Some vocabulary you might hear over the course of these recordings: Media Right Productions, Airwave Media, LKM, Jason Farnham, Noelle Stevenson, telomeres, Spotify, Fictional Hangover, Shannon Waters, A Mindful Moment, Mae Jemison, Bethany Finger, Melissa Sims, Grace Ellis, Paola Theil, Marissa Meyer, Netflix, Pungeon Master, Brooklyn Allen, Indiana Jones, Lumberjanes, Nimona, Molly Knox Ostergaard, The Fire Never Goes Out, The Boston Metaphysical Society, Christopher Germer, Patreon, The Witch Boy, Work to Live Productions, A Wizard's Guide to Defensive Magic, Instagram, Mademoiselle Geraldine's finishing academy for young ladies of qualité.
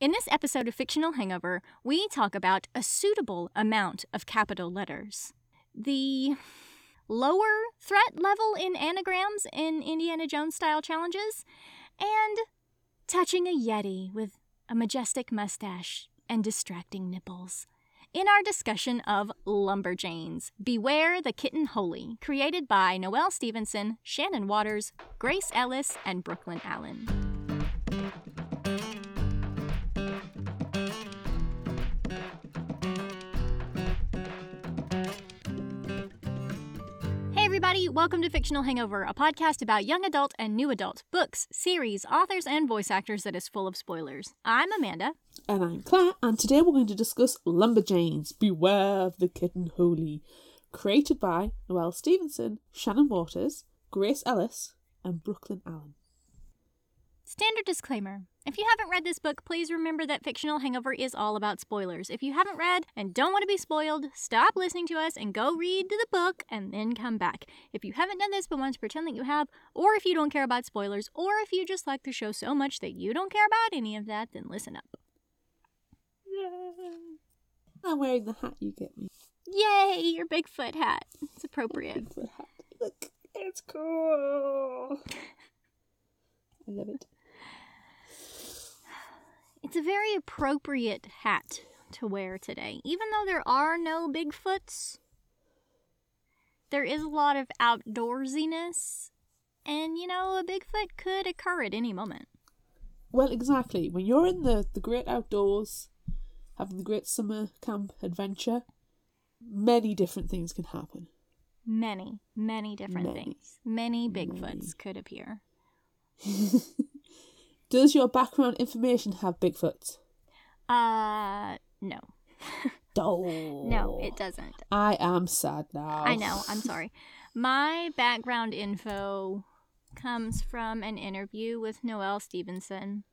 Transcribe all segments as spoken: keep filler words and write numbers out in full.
In this episode of Fictional Hangover, we talk about a suitable amount of capital letters. The lower threat level in anagrams in Indiana Jones-style challenges, and touching a yeti with a majestic mustache and distracting nipples. In our discussion of Lumberjanes, Beware the Kitten Holy, created by Noelle Stevenson, Shannon Waters, Grace Ellis, and Brooklyn Allen. Everybody, welcome to Fictional Hangover, a podcast about young adult and new adult books, series, authors, and voice actors that is full of spoilers. I'm Amanda. And I'm Claire, and today we're going to discuss Lumberjanes, Beware of the Kitten Holy, created by Noelle Stevenson, Shannon Waters, Grace Ellis, and Brooklyn Allen. Standard disclaimer. If you haven't read this book, please remember that Fictional Hangover is all about spoilers. If you haven't read and don't want to be spoiled, stop listening to us and go read the book and then come back. If you haven't done this but want to pretend that you have, or if you don't care about spoilers, or if you just like the show so much that you don't care about any of that, then listen up. Yay. I'm wearing the hat you get me. Yay, your Bigfoot hat. It's appropriate. Bigfoot hat. Look, it's cool. I love it. It's a very appropriate hat to wear today. Even though there are no Bigfoots, there is a lot of outdoorsiness. And, you know, a Bigfoot could occur at any moment. Well, exactly. When you're in the, the great outdoors, having the great summer camp adventure, many different things can happen. Many, many different many. things. Many Bigfoots many. could appear. Does your background information have Bigfoots? Uh, no. Oh. No, it doesn't. I am sad now. I know, I'm sorry. My background info comes from an interview with Noelle Stevenson,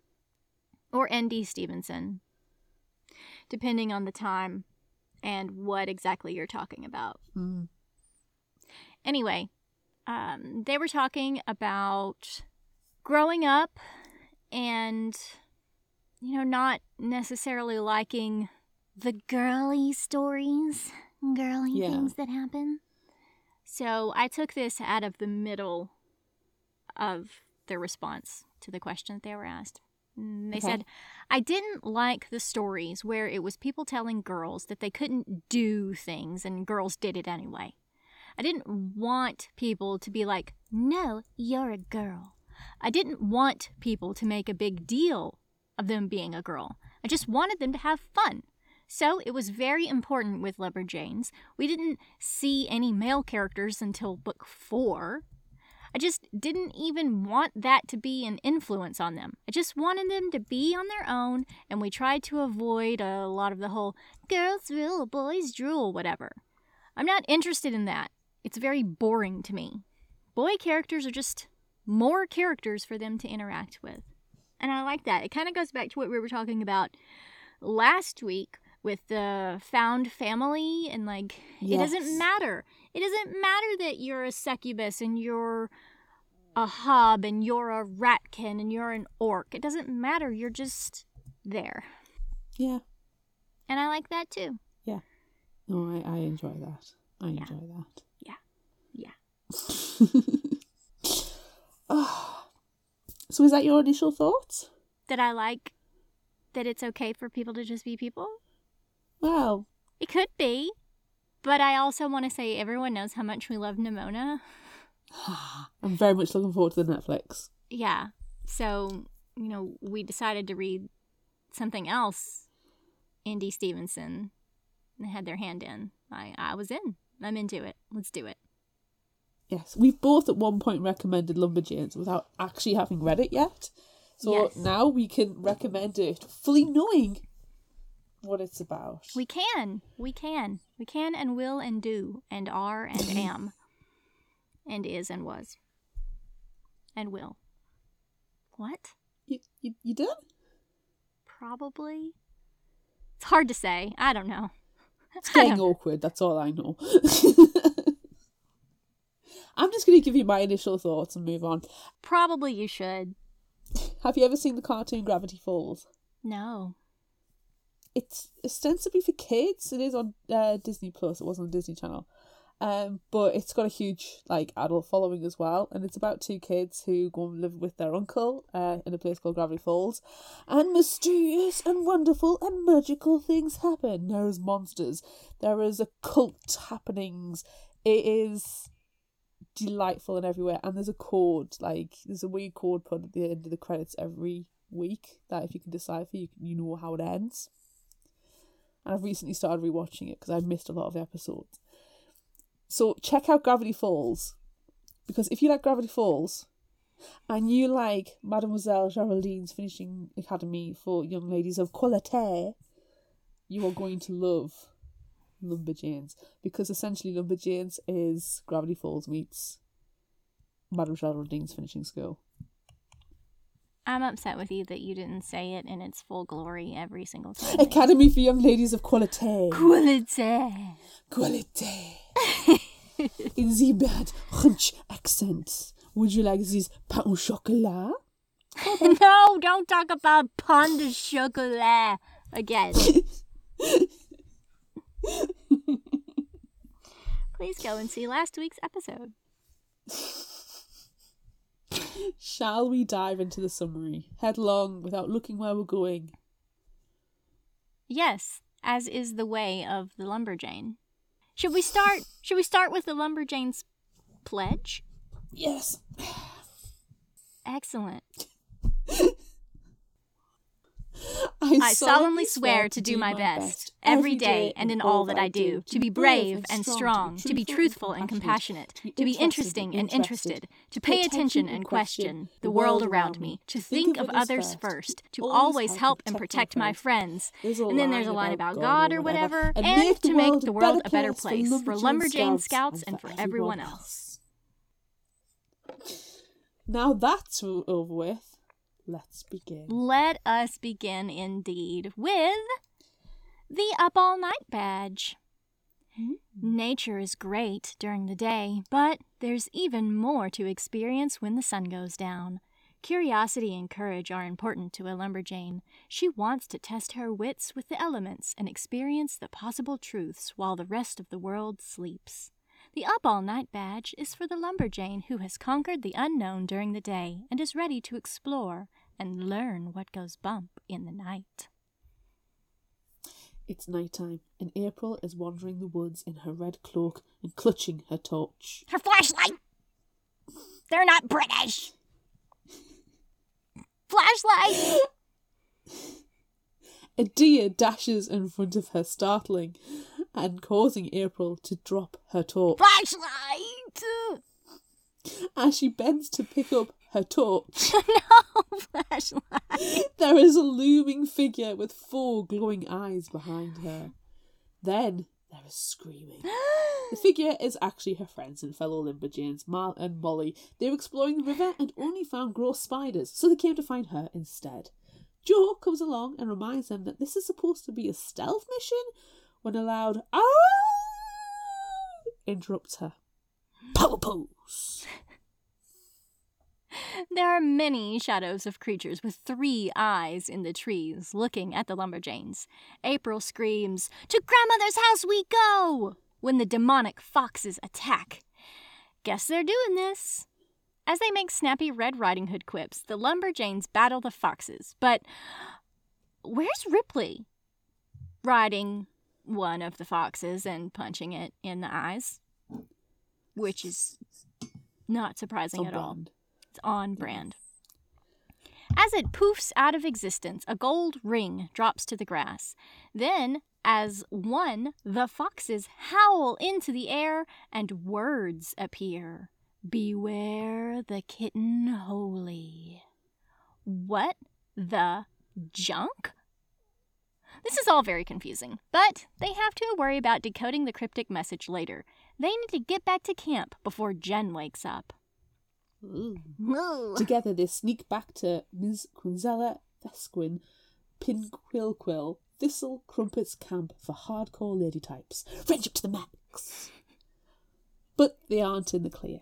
or N D Stevenson, depending on the time and what exactly you're talking about. Mm. Anyway, um, they were talking about growing up and, you know, not necessarily liking the girly stories, girly yeah. things that happen. So I took this out of the middle of the response to the question that they were asked. They okay. said, I didn't like the stories where it was people telling girls that they couldn't do things and girls did it anyway. I didn't want people to be like, no, you're a girl. I didn't want people to make a big deal of them being a girl. I just wanted them to have fun. So it was very important with Lumberjanes. We didn't see any male characters until book four. I just didn't even want that to be an influence on them. I just wanted them to be on their own, and we tried to avoid a lot of the whole girls rule, boys drool, whatever. I'm not interested in that. It's very boring to me. Boy characters are just more characters for them to interact with. And I like that. It kind of goes back to what we were talking about last week with the found family and like, yes. It doesn't matter. It doesn't matter that you're a succubus and you're a hob and you're a ratkin and you're an orc. It doesn't matter. You're just there. Yeah. And I like that too. Yeah. No, I, I enjoy that. I yeah. enjoy that. Yeah. Yeah. Oh. So is that your initial thoughts? That I like that it's okay for people to just be people? Well, it could be. But I also want to say everyone knows how much we love Nimona. I'm very much looking forward to the Netflix. Yeah. So, you know, we decided to read something else N D Stevenson had their hand in. I, I was in. I'm into it. Let's do it. Yes, we both at one point recommended Lumberjanes without actually having read it yet. So yes. Now we can recommend it fully knowing what it's about. We can. We can. We can and will and do and are and am and is and was and will. What? You, you, you done? Probably. It's hard to say. I don't know. It's getting awkward. That's all I know. I'm just going to give you my initial thoughts and move on. Probably you should. Have you ever seen the cartoon Gravity Falls? No. It's ostensibly for kids. It is on uh, Disney Plus. It wasn't on Disney Channel. Um, but it's got a huge like adult following as well, and it's about two kids who go and live with their uncle uh, in a place called Gravity Falls, and mysterious and wonderful and magical things happen. There is monsters, there is occult happenings. It is delightful and everywhere, and there's a chord, like there's a weird chord put at the end of the credits every week that if you can decipher, you you know how it ends. And I've recently started rewatching it because I missed a lot of the episodes. So check out Gravity Falls, because if you like Gravity Falls and you like Mademoiselle Geraldine's Finishing Academy for Young Ladies of Qualité, you are going to love Lumberjanes, because essentially Lumberjanes is Gravity Falls meets Mademoiselle Geraldine's Finishing School. I'm upset with you that you didn't say it in its full glory every single time. Academy for Young Ladies of Qualité. Qualité. Qualité. In the bad French accent. Would you like this pain au chocolat? No, don't talk about pain de chocolat again. Please go and see last week's episode. Shall we dive into the summary? Headlong, without looking where we're going. Yes, as is the way of the Lumberjane. Should we start Should we start with the Lumberjane's pledge? Yes. Excellent. I, I solemnly swear to do my best, every day and in all that I do, to be brave and strong, to be truthful and compassionate, to be interesting and interested, to pay attention and question the world around me, to think of others first, to always help and protect my friends. And then there's a line about God or whatever, and to make the world a better place for Lumberjane Scouts and for everyone else. Now that's over with. Let's begin. Let us begin indeed with the Up All Night badge. Mm-hmm. Nature is great during the day, but there's even more to experience when the sun goes down. Curiosity and courage are important to a Lumberjane. She wants to test her wits with the elements and experience the possible truths while the rest of the world sleeps. The Up All Night badge is for the Lumberjane who has conquered the unknown during the day and is ready to explore and learn what goes bump in the night. It's nighttime, and April is wandering the woods in her red cloak and clutching her torch. Her flashlight! They're not British! Flashlight! A deer dashes in front of her, startling and causing April to drop her torch. Flashlight! As she bends to pick up her torch. No, flashlight! There is a looming figure with four glowing eyes behind her. Then there is screaming. The figure is actually her friends and fellow Lumberjanes, Mal and Molly. They were exploring the river and only found gross spiders, so they came to find her instead. Joe comes along and reminds them that this is supposed to be a stealth mission, when a loud "ah" interrupts her. Power pose! There are many shadows of creatures with three eyes in the trees looking at the Lumberjanes. April screams, "To grandmother's house we go!" when the demonic foxes attack. Guess they're doing this. As they make snappy Red Riding Hood quips, the Lumberjanes battle the foxes. But where's Ripley? Riding one of the foxes and punching it in the eyes, which is not surprising at all. It's on brand. As it poofs out of existence, a gold ring drops to the grass. Then, as one, the foxes howl into the air and words appear. Beware the Kitten Holy. What the junk? This is all very confusing, but they have to worry about decoding the cryptic message later. They need to get back to camp before Jen wakes up. Ooh. Ooh. Together they sneak back to Miz Quinzella Fesquin Pinquilquil Thistle Crumpet's camp for hardcore lady types. Friendship to the max. But they aren't in the clear.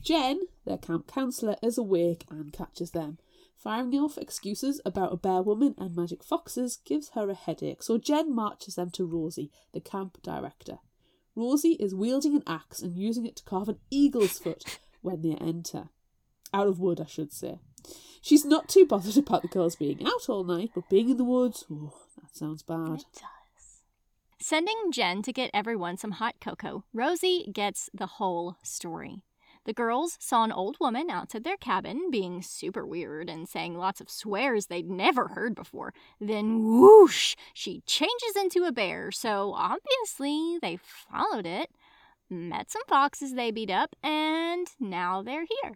Jen, their camp counsellor, is awake and catches them. Firing off excuses about a bear woman and magic foxes gives her a headache, so Jen marches them to Rosie, the camp director. Rosie is wielding an axe and using it to carve an eagle's foot when they enter. Out of wood, I should say. She's not too bothered about the girls being out all night, but being in the woods, oh, that sounds bad. It does. Sending Jen to get everyone some hot cocoa, Rosie gets the whole story. The girls saw an old woman outside their cabin being super weird and saying lots of swears they'd never heard before. Then whoosh, she changes into a bear, so obviously they followed it, met some foxes they beat up, and now they're here.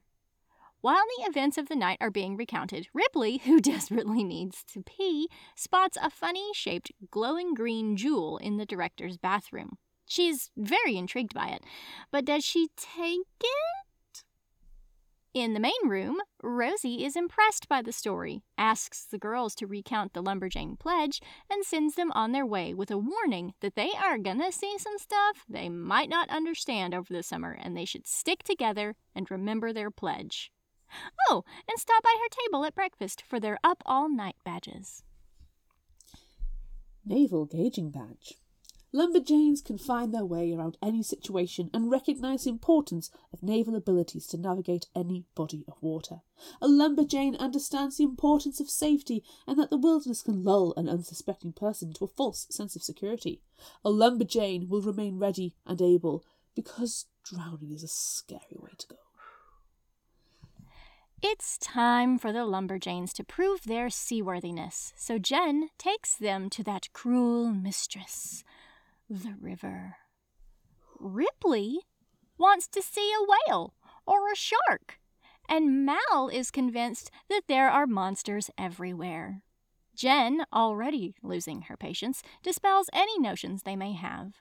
While the events of the night are being recounted, Ripley, who desperately needs to pee, spots a funny-shaped glowing green jewel in the director's bathroom. She's very intrigued by it, but does she take it? In the main room, Rosie is impressed by the story, asks the girls to recount the Lumberjane pledge, and sends them on their way with a warning that they are gonna see some stuff they might not understand over the summer, and they should stick together and remember their pledge. Oh, and stop by her table at breakfast for their up-all-night badges. Naval Gauging Badge. Lumberjanes can find their way around any situation and recognise the importance of naval abilities to navigate any body of water. A lumberjane understands the importance of safety and that the wilderness can lull an unsuspecting person to a false sense of security. A lumberjane will remain ready and able because drowning is a scary way to go. It's time for the Lumberjanes to prove their seaworthiness, so Jen takes them to that cruel mistress, the river. Ripley wants to see a whale or a shark, and Mal is convinced that there are monsters everywhere. Jen, already losing her patience, dispels any notions they may have.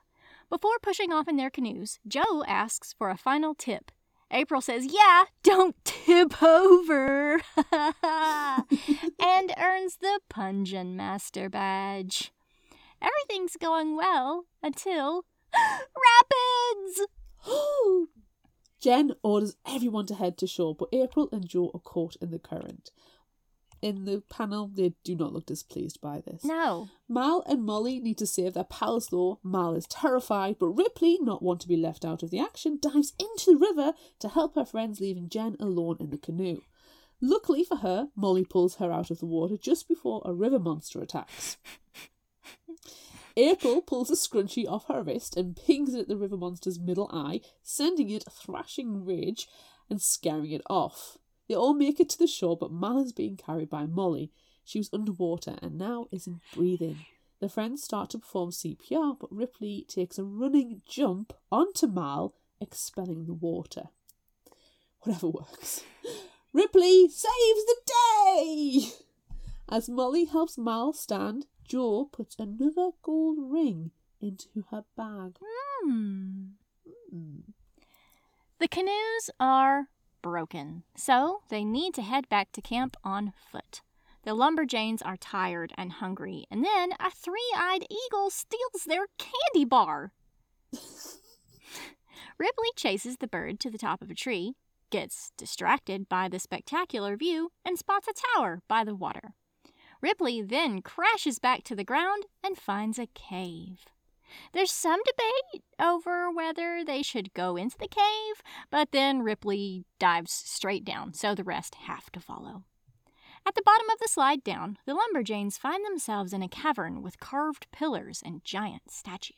Before pushing off in their canoes, Joe asks for a final tip. April says, yeah, don't tip over, and earns the Punjin Master badge. Everything's going well until rapids! Jen orders everyone to head to shore, but April and Joe are caught in the current. In the panel, they do not look displeased by this. No. Mal and Molly need to save their pals, though. Mal is terrified, but Ripley, not want to be left out of the action, dives into the river to help her friends, leaving Jen alone in the canoe. Luckily for her, Molly pulls her out of the water just before a river monster attacks. April pulls a scrunchie off her wrist and pings it at the river monster's middle eye, sending it thrashing rage and scaring it off. They all make it to the shore, but Mal is being carried by Molly. She was underwater and now isn't breathing. The friends start to perform C P R, but Ripley takes a running jump onto Mal, expelling the water. Whatever works. Ripley saves the day! As Molly helps Mal stand, Jo puts another gold ring into her bag. Mm. Mm. The canoes are broken, so they need to head back to camp on foot. The Lumberjanes are tired and hungry, and then a three-eyed eagle steals their candy bar. Ripley chases the bird to the top of a tree, gets distracted by the spectacular view, and spots a tower by the water. Ripley then crashes back to the ground and finds a cave. There's some debate over whether they should go into the cave, but then Ripley dives straight down, so the rest have to follow. At the bottom of the slide down, the Lumberjanes find themselves in a cavern with carved pillars and giant statues.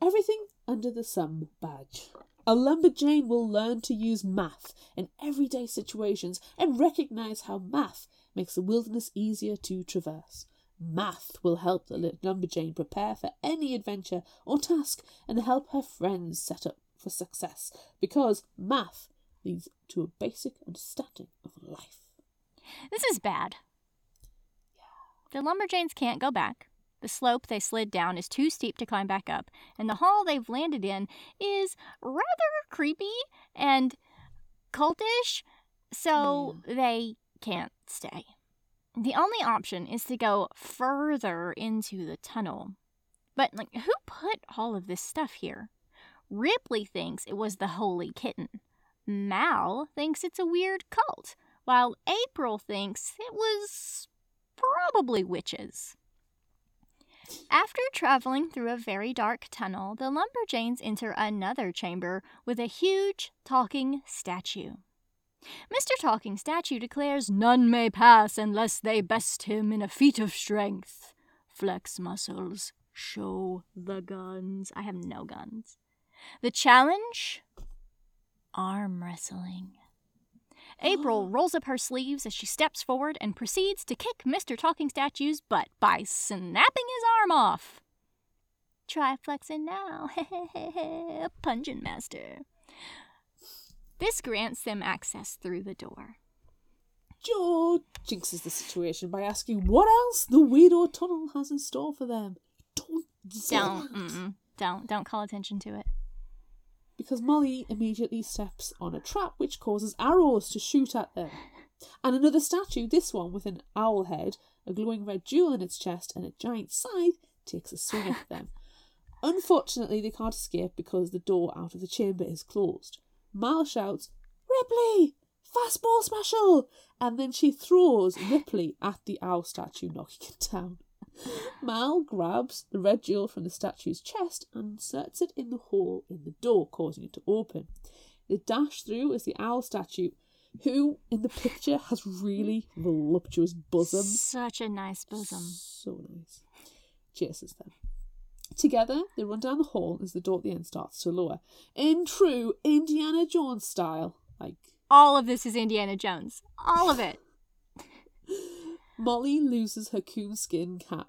Everything under the sun badge. A Lumberjane will learn to use math in everyday situations and recognise how math makes the wilderness easier to traverse. Math will help the Lumberjane prepare for any adventure or task and help her friends set up for success, because math leads to a basic understanding of life. This is bad. Yeah. The Lumberjanes can't go back. The slope they slid down is too steep to climb back up, and the hole they've landed in is rather creepy and cultish, so yeah. They can't stay. The only option is to go further into the tunnel. But, like, who put all of this stuff here? Ripley thinks it was the Holy Kitten. Mal thinks it's a weird cult. while April thinks it was probably witches. After traveling through a very dark tunnel, the Lumberjanes enter another chamber with a huge talking statue. Mister Talking Statue declares none may pass unless they best him in a feat of strength. Flex muscles, show the guns. I have no guns. The challenge? Arm wrestling. April rolls up her sleeves as she steps forward and proceeds to kick Mister Talking Statue's butt by snapping his arm off. Try flexing now. Punjin master. This grants them access through the door. George jinxes the situation by asking what else the weirdo tunnel has in store for them. Don't don't, don't don't call attention to it. Because Molly immediately steps on a trap which causes arrows to shoot at them. And another statue, this one with an owl head, a glowing red jewel in its chest, and a giant scythe, takes a swing at them. Unfortunately, they can't escape because the door out of the chamber is closed. Mal shouts, "Ripley! Fastball special!" And then she throws Ripley at the owl statue, knocking it down. Mal grabs the red jewel from the statue's chest and inserts it in the hole in the door, causing it to open. They dash through as the owl statue, who in the picture has really voluptuous bosom. Such a nice bosom. So nice. Chases them. Together, they run down the hall as the door at the end starts to lower. In true Indiana Jones style. Like, all of this is Indiana Jones. All of it. Molly loses her coonskin cap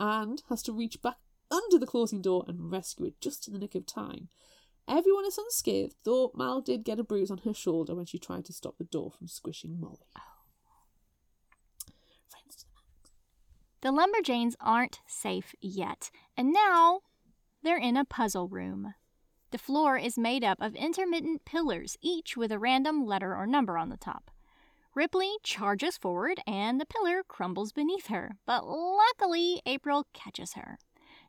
and has to reach back under the closing door and rescue it just in the nick of time. Everyone is unscathed, though Mal did get a bruise on her shoulder when she tried to stop the door from squishing Molly. Oh. Friends to the max. The Lumberjanes aren't safe yet, and now they're in a puzzle room. The floor is made up of intermittent pillars, each with a random letter or number on the top. Ripley charges forward and the pillar crumbles beneath her, but luckily April catches her.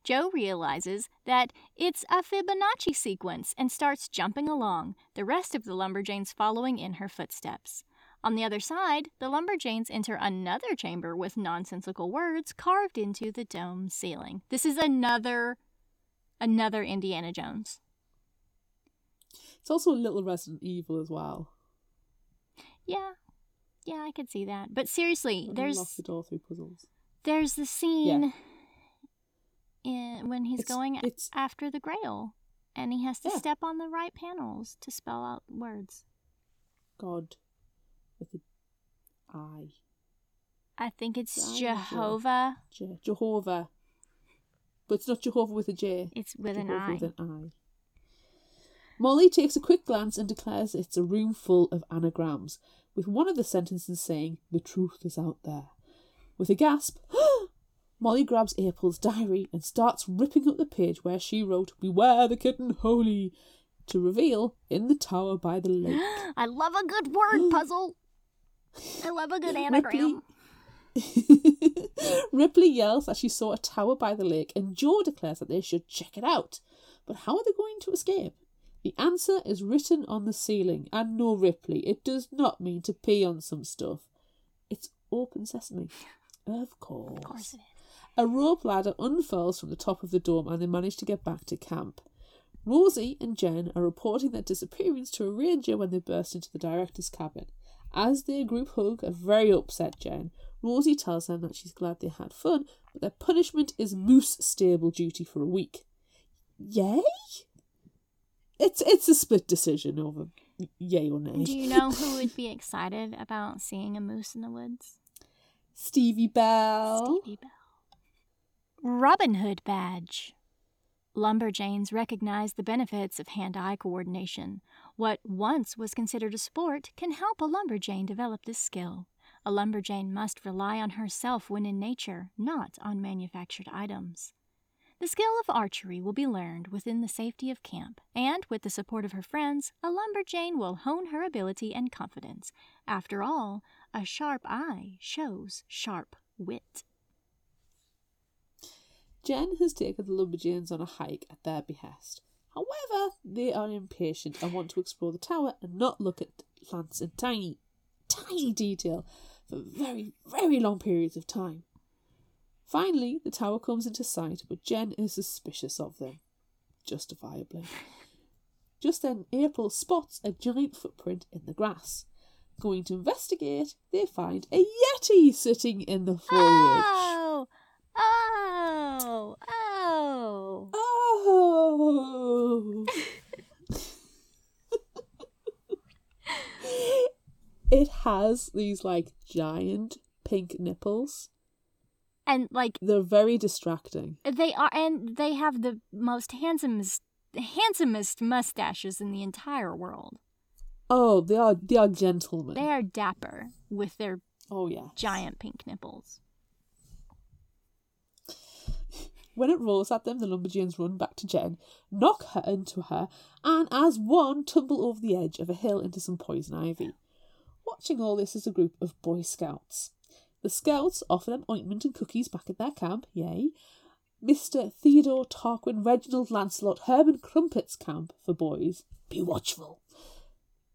Joe realizes that it's a Fibonacci sequence and starts jumping along, the rest of the Lumberjanes following in her footsteps. On the other side, the Lumberjanes enter another chamber with nonsensical words carved into the dome ceiling. This is another, another Indiana Jones. It's also a little Resident Evil as well. Yeah. Yeah, I could see that. But seriously, there's the door through puzzles. There's the scene yeah. in, when he's it's, going it's, after the Grail, and he has to yeah. step on the right panels to spell out words. God with an I. I think it's I Jehovah. Je- Jehovah. But it's not Jehovah with a J. It's with Jehovah an I. With an I. Molly takes a quick glance and declares it's a room full of anagrams, with one of the sentences saying, "The truth is out there." With a gasp, Molly grabs April's diary and starts ripping up the page where she wrote, "Beware the Kitten Holy," to reveal, "In the tower by the lake." I love a good word puzzle. I love a good anagram. Ripley, Ripley yells that she saw a tower by the lake, and Joe declares that they should check it out. But how are they going to escape? The answer is written on the ceiling, and no, Ripley, it does not mean to pee on some stuff. It's open sesame. Of course. Of course it is. A rope ladder unfurls from the top of the dome, and they manage to get back to camp. Rosie and Jen are reporting their disappearance to a ranger when they burst into the director's cabin. As they group hug a very upset Jen, Rosie tells them that she's glad they had fun, but their punishment is moose stable duty for a week. Yay? It's it's a split decision over yay or nay. Do you know who would be excited about seeing a moose in the woods? Stevie Bell. Stevie Bell. Robin Hood badge. Lumberjanes recognize the benefits of hand-eye coordination. What once was considered a sport can help a Lumberjane develop this skill. A Lumberjane must rely on herself when in nature, not on manufactured items. The skill of archery will be learned within the safety of camp, and with the support of her friends, a Lumberjane will hone her ability and confidence. After all, a sharp eye shows sharp wit. Jen has taken the Lumberjanes on a hike at their behest. However, they are impatient and want to explore the tower and not look at plants and tiny tiny detail for very, very long periods of time. Finally, the tower comes into sight, but Jen is suspicious of them. Justifiably. Just then, April spots a giant footprint in the grass. Going to investigate, they find a Yeti sitting in the foliage. Oh! Oh! Oh! Oh! It has these, like, giant pink nipples. And, like... They're very distracting. They are, and they have the most handsomest... The handsomest mustaches in the entire world. Oh, they are they are gentlemen. They are dapper with their oh yeah giant pink nipples. When it rolls at them, the Lumberjanes run back to Jen, knock her into her, and as one tumble over the edge of a hill into some poison ivy. Watching all this is a group of Boy Scouts. The Scouts offer them ointment and cookies back at their camp, yay. Mister Theodore Tarquin Reginald Lancelot Herman Crumpet's camp for boys. Be watchful.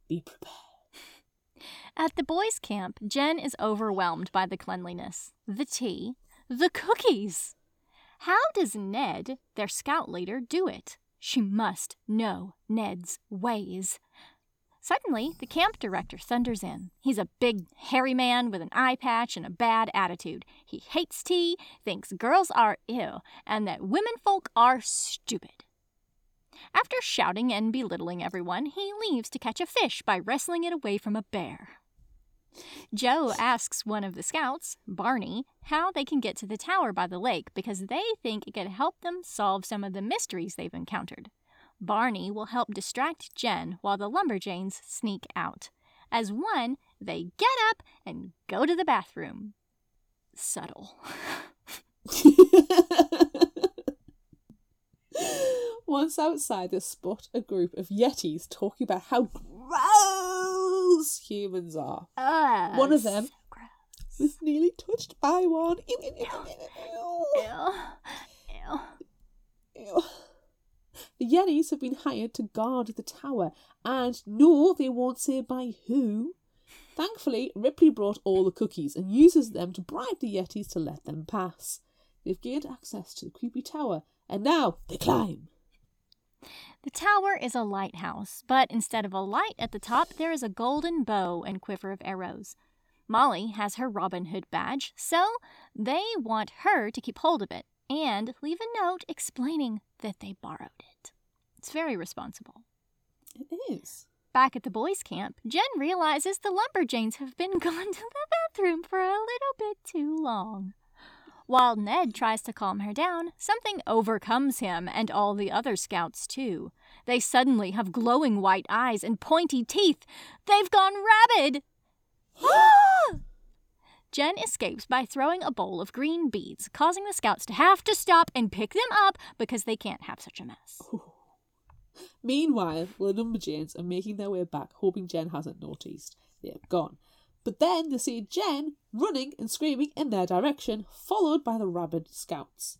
Be prepared. At the boys' camp, Jen is overwhelmed by the cleanliness, the tea, the cookies. How does Ned, their scout leader, do it? She must know Ned's ways. Suddenly, the camp director thunders in. He's a big, hairy man with an eye patch and a bad attitude. He hates tea, thinks girls are ill, and that women folk are stupid. After shouting and belittling everyone, he leaves to catch a fish by wrestling it away from a bear. Joe asks one of the scouts, Barney, how they can get to the tower by the lake because they think it could help them solve some of the mysteries they've encountered. Barney will help distract Jen while the Lumberjanes sneak out. As one, they get up and go to the bathroom. Subtle. Once outside, they spot a group of Yetis talking about how gross humans are. Uh, one of them so gross. Was nearly touched by one. Ew, ew, ew, ew, ew. Ew. Ew. Ew. The Yetis have been hired to guard the tower, and no, they won't say by who. Thankfully, Ripley brought all the cookies and uses them to bribe the Yetis to let them pass. They've gained access to the creepy tower, and now they climb. The tower is a lighthouse, but instead of a light at the top, there is a golden bow and quiver of arrows. Molly has her Robin Hood badge, so they want her to keep hold of it and leave a note explaining that they borrowed it. It's very responsible. It is. Back at the boys' camp, Jen realizes the Lumberjanes have been gone to the bathroom for a little bit too long. While Ned tries to calm her down, something overcomes him and all the other scouts too. They suddenly have glowing white eyes and pointy teeth. They've gone rabid! Jen escapes by throwing a bowl of green beads, causing the scouts to have to stop and pick them up because they can't have such a mess. Ooh. Meanwhile, the Lumberjanes are making their way back, hoping Jen hasn't noticed. They're gone. But then they see Jen running and screaming in their direction, followed by the rabid scouts.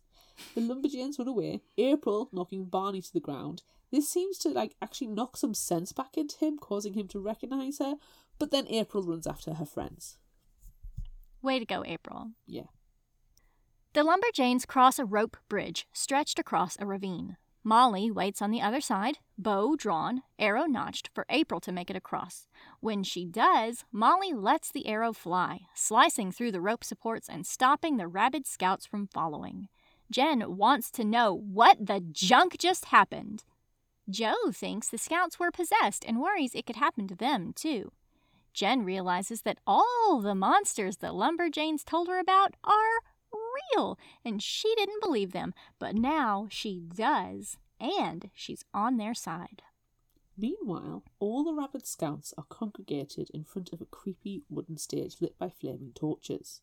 The Lumberjanes run away, April knocking Barney to the ground. This seems to like actually knock some sense back into him, causing him to recognise her, but then April runs after her friends. Way to go, April. Yeah. The Lumberjanes cross a rope bridge stretched across a ravine. Molly waits on the other side, bow drawn, arrow notched, for April to make it across. When she does, Molly lets the arrow fly, slicing through the rope supports and stopping the rabid scouts from following. Jen wants to know what the junk just happened. Joe thinks the scouts were possessed and worries it could happen to them, too. Jen realizes that all the monsters the Lumberjanes told her about are real, and she didn't believe them, but now she does, and she's on their side. Meanwhile, all the rabid scouts are congregated in front of a creepy wooden stage lit by flaming torches.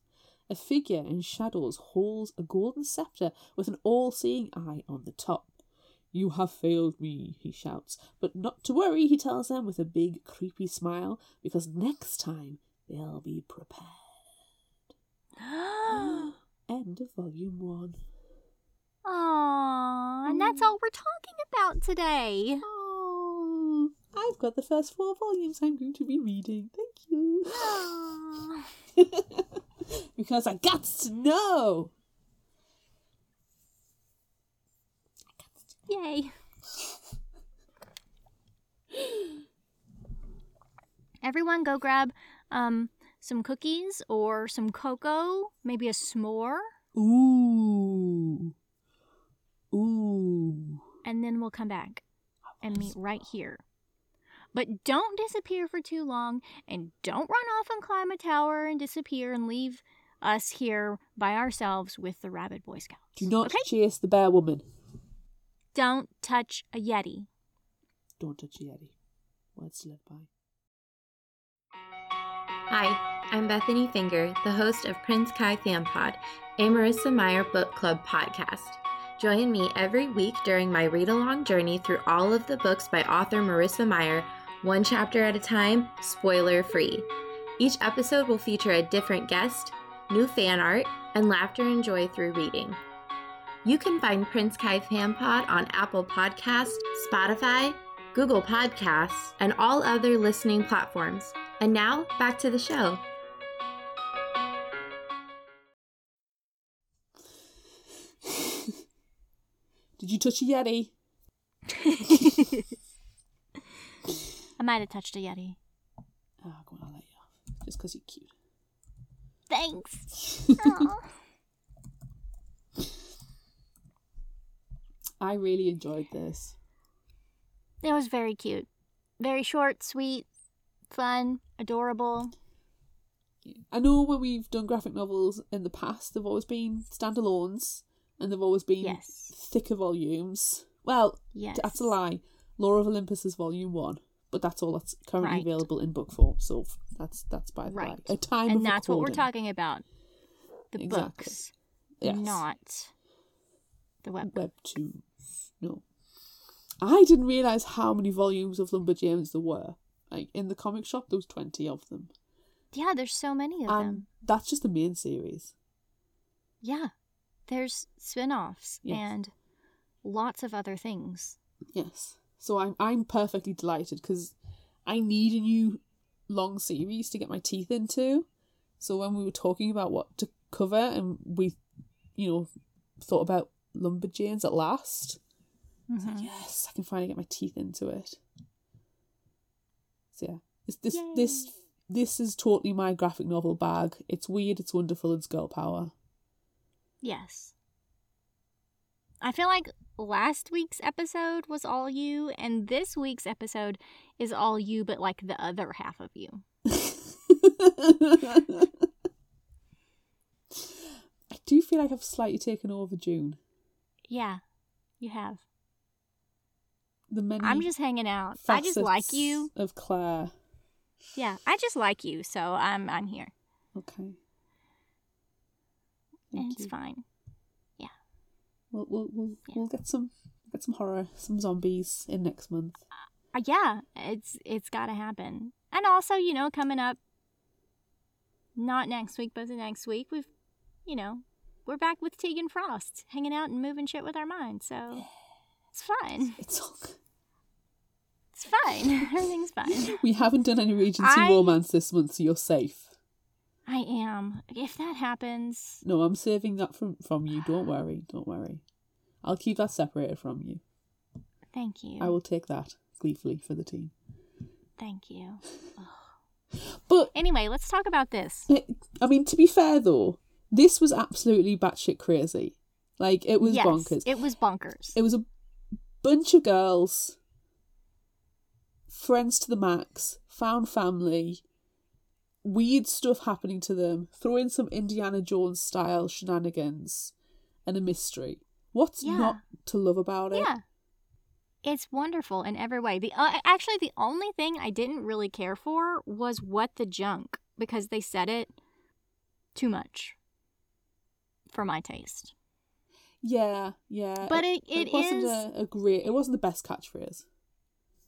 A figure in shadows holds a golden scepter with an all-seeing eye on the top. "You have failed me," he shouts. But not to worry, he tells them with a big, creepy smile, because next time they'll be prepared. End of Volume one. Aww, and that's all we're talking about today. Oh, I've got the first four volumes I'm going to be reading. Thank you. Because I got to know. I got to Yay. Everyone go grab um, some cookies or some cocoa, maybe a s'more. Ooh. Ooh. And then we'll come back and meet right here. But don't disappear for too long, and don't run off and climb a tower and disappear and leave us here by ourselves with the rabid Boy Scouts. Do not okay? chase the bear woman. Don't touch a Yeti. Don't touch a Yeti. Words to live by. Hi, I'm Bethany Finger, the host of Prince Kai Thampod, a Marissa Meyer Book Club podcast. Join me every week during my read-along journey through all of the books by author Marissa Meyer, one chapter at a time, spoiler-free. Each episode will feature a different guest, new fan art, and laughter and joy through reading. You can find Prince Kai Thampod on Apple Podcasts, Spotify, Google Podcasts, and all other listening platforms. And now, back to the show. Did you touch a Yeti? I might have touched a Yeti. Oh, go on, I'll let you off. Just because you're cute. Thanks. I really enjoyed this. It was very cute. Very short, sweet, fun, adorable. I know when we've done graphic novels in the past, they've always been standalones. And they've always been yes. thicker volumes. Well, yes. that's a lie. Lore of Olympus is volume one, but that's all that's currently right. available in book form. So that's that's by the right. way. A time and that's recording. What we're talking about. The exactly. books, yes. not the web webtoons. No, I didn't realize how many volumes of Lumberjanes there were. Like in the comic shop, there was twenty of them. Yeah, there's so many of and them. That's just the main series. Yeah. There's spin-offs yes. and lots of other things. Yes. So I'm I'm perfectly delighted because I need a new long series to get my teeth into. So when we were talking about what to cover and we, you know, thought about Lumberjanes at last, mm-hmm. I was like, yes, I can finally get my teeth into it. So yeah, this this Yay. this this is totally my graphic novel bag. It's weird, it's wonderful, it's girl power. Yes. I feel like last week's episode was all you, and this week's episode is all you, but like the other half of you. I do feel like I've slightly taken over June. Yeah, you have. The many I'm just hanging out. I just like you. Of Claire. Yeah, I just like you, so I'm I'm here. Okay. Thank and you. It's fine. Yeah. We'll we'll we'll, yeah. we'll get some get some horror, some zombies in next month. Uh, yeah, it's it's got to happen. And also, you know, coming up not next week, but the next week, we've you know, we're back with Tegan Frost, hanging out and moving shit with our minds. So yeah. It's fun. It's all good. It's fine. Everything's fine. We haven't done any Regency I... romance this month, so you're safe. I am. If that happens... No, I'm saving that from, from you. Don't worry. Don't worry. I'll keep that separated from you. Thank you. I will take that gleefully for the team. Thank you. But... Anyway, let's talk about this. It, I mean, to be fair, though, this was absolutely batshit crazy. Like, it was yes, bonkers. it was bonkers. It was a bunch of girls, friends to the max, found family... weird stuff happening to them, throw in some Indiana Jones style shenanigans and a mystery. What's yeah. not to love about it? Yeah. It's wonderful in every way. The uh, actually, the only thing I didn't really care for was what the junk, because they said it too much for my taste. Yeah, yeah. But it, it, it, it wasn't is... a, a great... It wasn't the best catchphrase.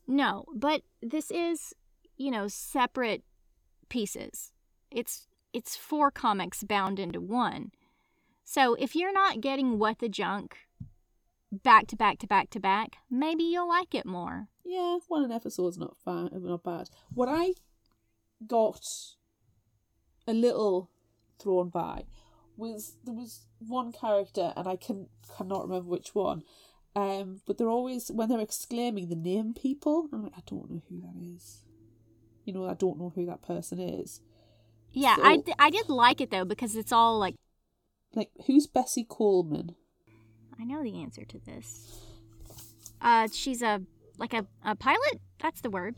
No, but this is, you know, separate... pieces. It's it's four comics bound into one. So if you're not getting what the junk back to back to back to back, maybe you'll like it more. Yeah, one an episode's not bad. Not bad. What I got a little thrown by was there was one character, and I can cannot remember which one, um, but they're always, when they're exclaiming the name people, I'm like, I don't know who that is. You know, I don't know who that person is. Yeah, so, I, d- I did like it, though, because it's all like... Like, who's Bessie Coleman? I know the answer to this. Uh, she's a, like a, a pilot? That's the word.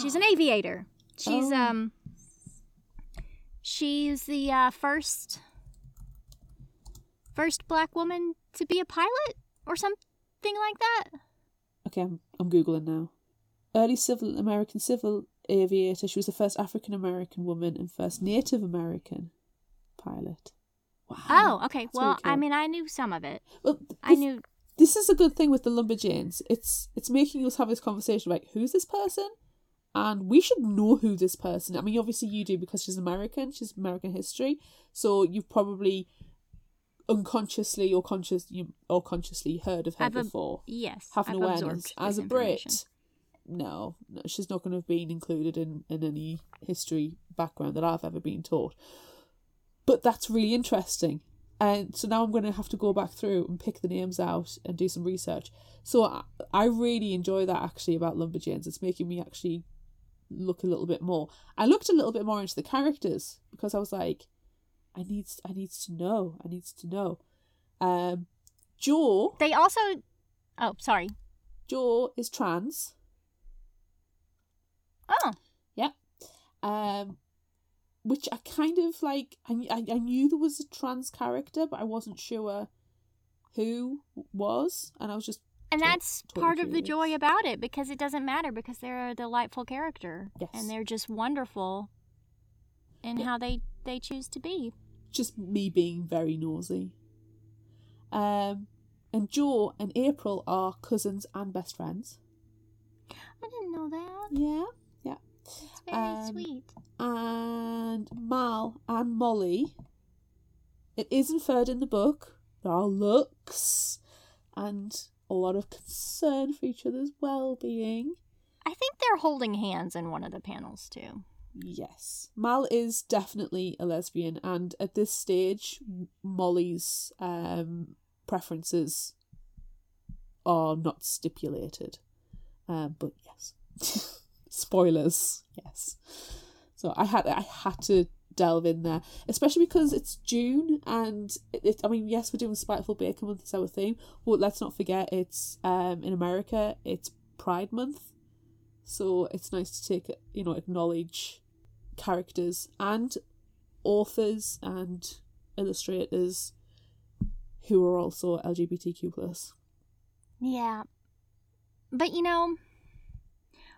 She's an aviator. She's, oh. um... She's the uh, first... First black woman to be a pilot? Or something like that? Okay, I'm, I'm Googling now. Early civil American civil... aviator. She was the first African American woman and first Native American pilot. Wow. Oh, okay. That's well, cool. I mean, I knew some of it. Well, this, I knew. This is a good thing with the Lumberjanes. It's it's making us have this conversation about who's this person, and we should know who this person. I mean, obviously you do because she's American. She's American history, so you've probably unconsciously or conscious you or consciously heard of her I've before. Ab- yes, have an I've awareness as a Brit. No, no, she's not going to have been included in, in any history background that I've ever been taught. But that's really interesting. And so now I'm going to have to go back through and pick the names out and do some research. So I, I really enjoy that, actually, about Lumberjanes. It's making me actually look a little bit more. I looked a little bit more into the characters because I was like, I need, I need to know. I need to know. Um, Joe... They also... Oh, sorry. Joe is trans. Oh. Yeah. Um, which I kind of like, I, I, I knew there was a trans character, but I wasn't sure who was. And I was just. And t- that's t- part curious. Of the joy about it, because it doesn't matter, because they're a delightful character. Yes. And they're just wonderful in yeah. how they, they choose to be. Just me being very nosy. Um, and Joe and April are cousins and best friends. I didn't know that. Yeah. Yeah. It's very um, sweet. And Mal and Molly. It is inferred in the book. There are looks and a lot of concern for each other's well-being. I think they're holding hands in one of the panels too. Yes. Mal is definitely a lesbian, and at this stage, Molly's um, preferences are not stipulated. Uh, but yes. Spoilers. Yes. So I had I had to delve in there, especially because it's June, and it, it, I mean, yes, we're doing Spiteful Baker Month, it's our theme, but let's not forget it's um in America it's Pride Month, so it's nice to take you know acknowledge characters and authors and illustrators who are also L G B T Q plus. Yeah. But, you know,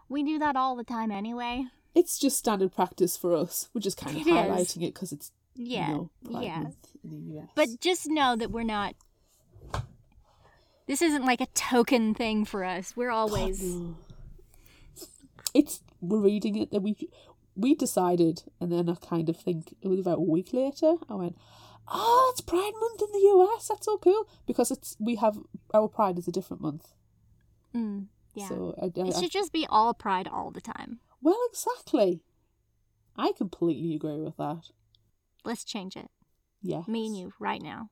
we do that all the time anyway. It's just standard practice for us. We're just kind of it highlighting is. it because it's, yeah. you know, Pride yeah. Month in the U S. But just know that we're not... This isn't like a token thing for us. We're always... God, no. It's... We're reading it that we... We decided, and then I kind of think it was about a week later, I went, oh, it's Pride Month in the U S. That's so cool. Because it's we have... Our Pride is a different month. Mm, yeah. So I, I, it should just be all pride all the time. Well, exactly. I completely agree with that. Let's change it. Yeah. Me and you, right now.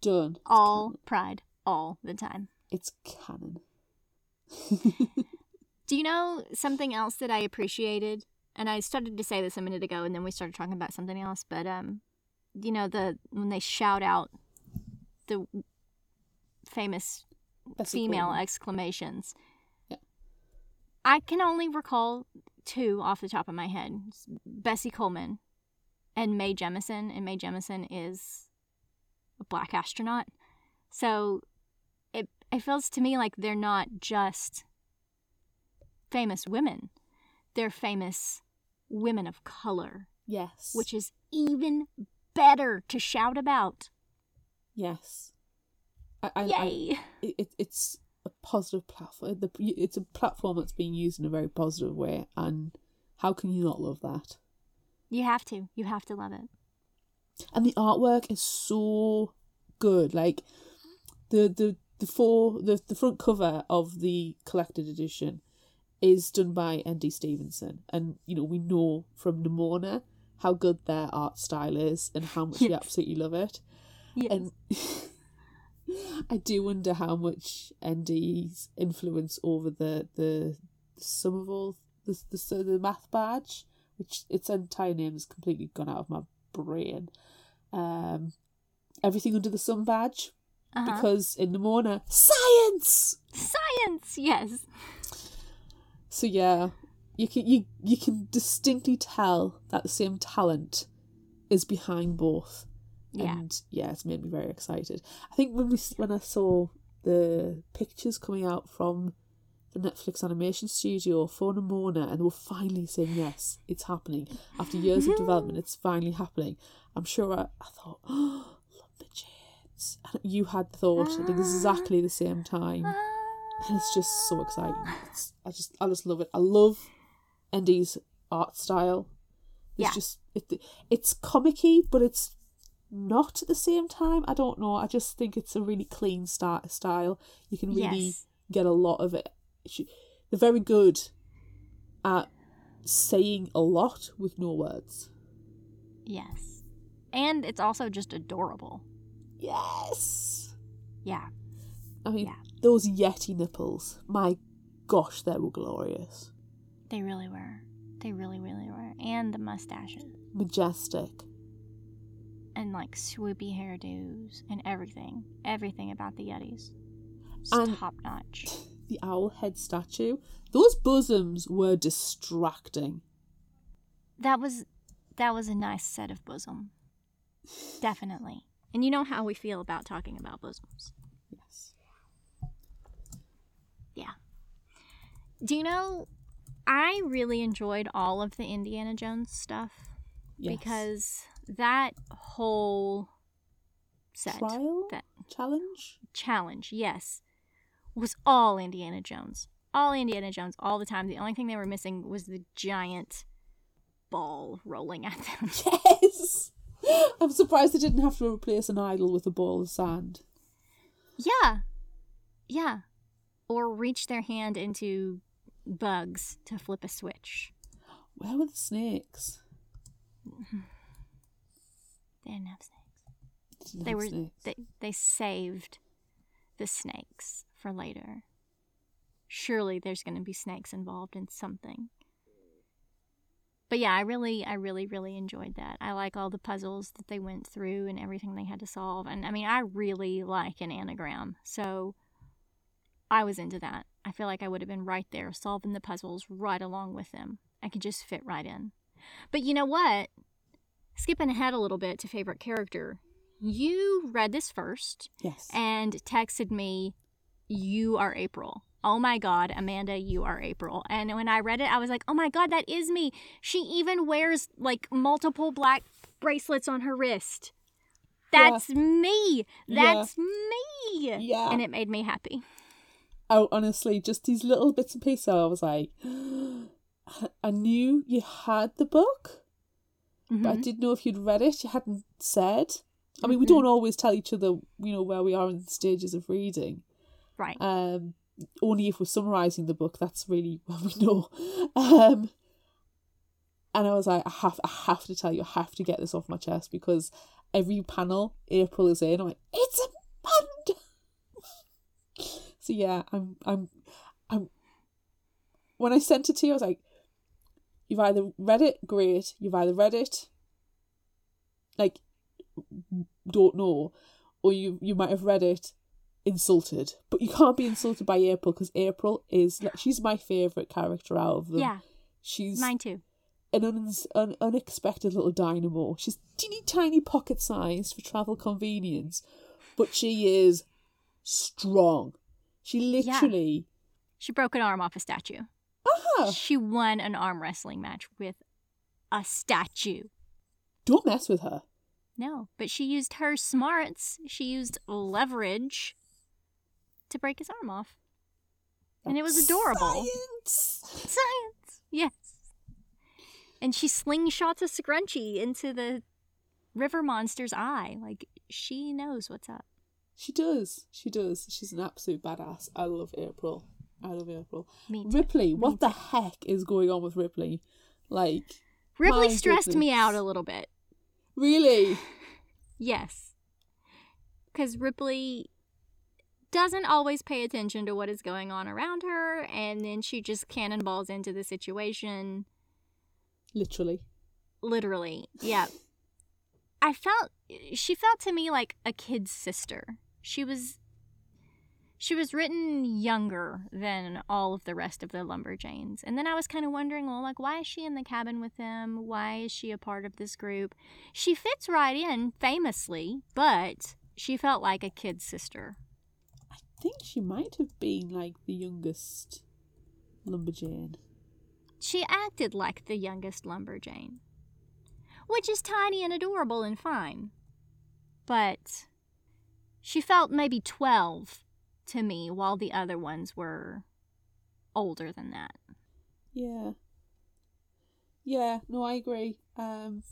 Done. All pride all the time. It's canon. Do you know something else that I appreciated? And I started to say this a minute ago, and then we started talking about something else. But um, you know the when they shout out the famous. Bessie female Coleman. Exclamations. Yeah. I can only recall two off the top of my head. Bessie Coleman and Mae Jemison. And Mae Jemison is a black astronaut. So it it feels to me like they're not just famous women. They're famous women of color. Yes. Which is even better to shout about. Yes. I, I, Yay! I, it, it's a positive platform. It's a platform that's being used in a very positive way, and how can you not love that? You have to. You have to love it. And the artwork is so good. Like the the the four the, the front cover of the collected edition is done by Andy Stevenson. And, you know, we know from Nimona how good their art style is and how much yes. we absolutely love it. Yes. And I do wonder how much Andy's influence over the the sum of all the the, the math badge, which its entire name has completely gone out of my brain. Um, everything under the sun badge, uh-huh. because in Nimona, science, science, yes. So yeah, you can you you can distinctly tell that the same talent is behind both. Yeah. And yeah, it's made me very excited. I think when we when I saw the pictures coming out from the Netflix animation studio for Nimona, and they were finally saying yes, it's happening after years of development. It's finally happening. I'm sure I, I thought, oh, Lumberjanes, and you had the thought at exactly the same time, and it's just so exciting. It's, I just I just love it. I love Andy's art style. It's yeah. just it, it's comic-y, but it's not at the same time. I don't know. I just think it's a really clean start style. You can really yes. get a lot of it. She, they're very good at saying a lot with no words. Yes. And it's also just adorable. Yes. Yeah. I mean, yeah. those Yeti nipples, my gosh, they were glorious. They really were. They really, really were. And the mustaches. Majestic. And like swoopy hairdos and everything. Everything about the Yetis. It's top notch. The owl head statue. Those bosoms were distracting. That was that was a nice set of bosom. Definitely. And you know how we feel about talking about bosoms. Yes. Yeah. Do you know, I really enjoyed all of the Indiana Jones stuff. Yes. Because that whole set, trial? That challenge? Challenge, yes. Was all Indiana Jones. All Indiana Jones, all the time. The only thing they were missing was the giant ball rolling at them. Yes! I'm surprised they didn't have to replace an idol with a ball of sand. Yeah. Yeah. Or reach their hand into bugs to flip a switch. Where were the snakes? They didn't have snakes. Didn't they have were snakes. They, they saved the snakes for later. Surely there's going to be snakes involved in something. But yeah, I really, I really, really enjoyed that. I like all the puzzles that they went through and everything they had to solve. And I mean, I really like an anagram. So I was into that. I feel like I would have been right there solving the puzzles right along with them. I could just fit right in. But you know what? Skipping ahead a little bit to favorite character, you read this first. Yes. And texted me, you are April. Oh my God, Amanda, you are April. And when I read it, I was like, oh my God, that is me. She even wears like multiple black bracelets on her wrist. That's yeah. me. That's yeah. me. Yeah. And it made me happy. Oh, honestly, just these little bits and pieces. I was like, I knew you had the book. Mm-hmm. But I didn't know if you'd read it. You hadn't said. I mean, mm-hmm. we don't always tell each other, you know, where we are in the stages of reading. Right. Um, only if we're summarising the book, that's really when we know. Um, and I was like, I have, I have to tell you, I have to get this off my chest because every panel April is in, I'm like, it's Amanda. So yeah, I'm, I'm, I'm. When I sent it to you, I was like, you've either read it, great. You've either read it, like, don't know, or you you might have read it, insulted. But you can't be insulted by April because April is like, she's my favorite character out of them. Yeah, she's mine too. An un, an unexpected little dynamo. She's teeny tiny pocket sized for travel convenience, but she is strong. She literally yeah. she broke an arm off a statue. She won an arm wrestling match with a statue. Don't mess with her. No, but she used her smarts. She used leverage to break his arm off. And it was adorable. Science! Science, yes. And she slingshots a scrunchie into the river monster's eye. Like, she knows what's up. She does. She does. She's an absolute badass. I love April. out available. Me too. Ripley, me what too. the heck is going on with Ripley? Like, Ripley stressed goodness. me out a little bit. Really? Yes. Because Ripley doesn't always pay attention to what is going on around her, and then she just cannonballs into the situation. Literally. Literally, yeah. I felt, she felt to me like a kid's sister. She was, she was written younger than all of the rest of the Lumberjanes. And then I was kind of wondering, well, like, why is she in the cabin with them? Why is she a part of this group? She fits right in, famously, but she felt like a kid's sister. I think she might have been, like, the youngest Lumberjane. She acted like the youngest Lumberjane. Which is tiny and adorable and fine. But she felt maybe twelve to me, while the other ones were older than that. Yeah. Yeah, no, I agree. Um,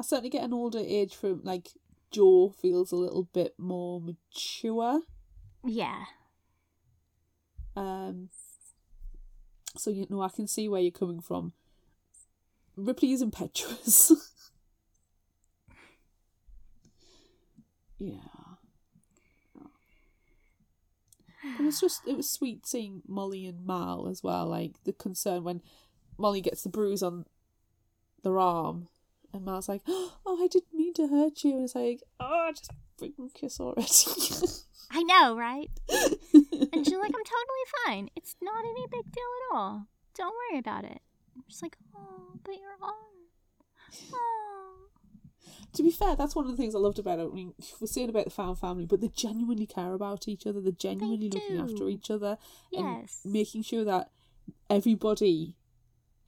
I certainly get an older age from, like, Joe feels a little bit more mature. Yeah. Um. So, you know, I can see where you're coming from. Ripley is impetuous. Yeah. It was just, it was sweet seeing Molly and Mal as well, like the concern when Molly gets the bruise on their arm and Mal's like, oh, I didn't mean to hurt you. And it's like, oh, just freaking kiss already. I know, right? And she's like, I'm totally fine. It's not any big deal at all. Don't worry about it. I'm just like, oh, but your arm. Oh. To be fair, that's one of the things I loved about it. I mean, we're saying about the found family, but they genuinely care about each other. They're genuinely they looking after each other. Yes. And making sure that everybody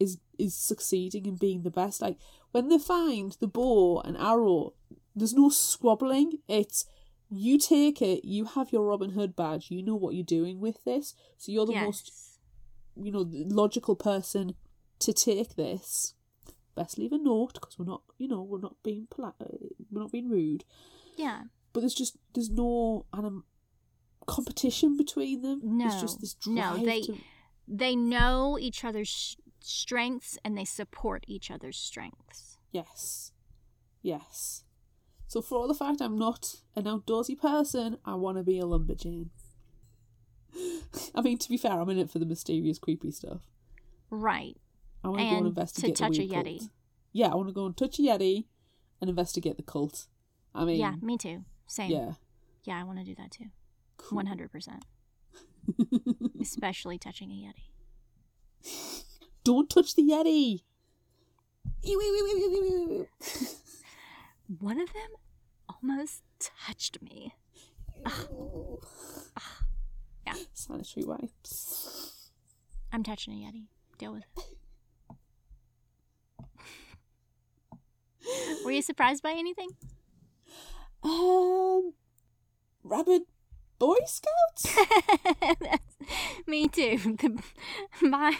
is is succeeding and being the best. Like, when they find the bow and arrow, there's no squabbling. It's, you take it, you have your Robin Hood badge, you know what you're doing with this. So you're the yes. most, you know, logical person to take this. Best leave a note, because we're not, you know, we're not being polite, we're not being rude. Yeah. But there's just, there's no um, competition between them. No. It's just this drive. No, they, to... they know each other's strengths and they support each other's strengths. Yes. Yes. So for all the fact I'm not an outdoorsy person, I want to be a Lumberjane. I mean, to be fair, I'm in it for the mysterious, creepy stuff. Right. I want to go and investigate the weird cult. And to touch a Yeti. Yeah, I want to go and touch a Yeti and investigate the cult. I mean... Yeah, me too. Same. Yeah. Yeah, I want to do that too. Cool. one hundred percent. Especially touching a Yeti. Don't touch the Yeti! One of them almost touched me. Ugh. Ugh. Yeah. Sanitary wipes. I'm touching a Yeti. Deal with it. Were you surprised by anything? Um, rabid Boy Scouts? That's, me too. The, my,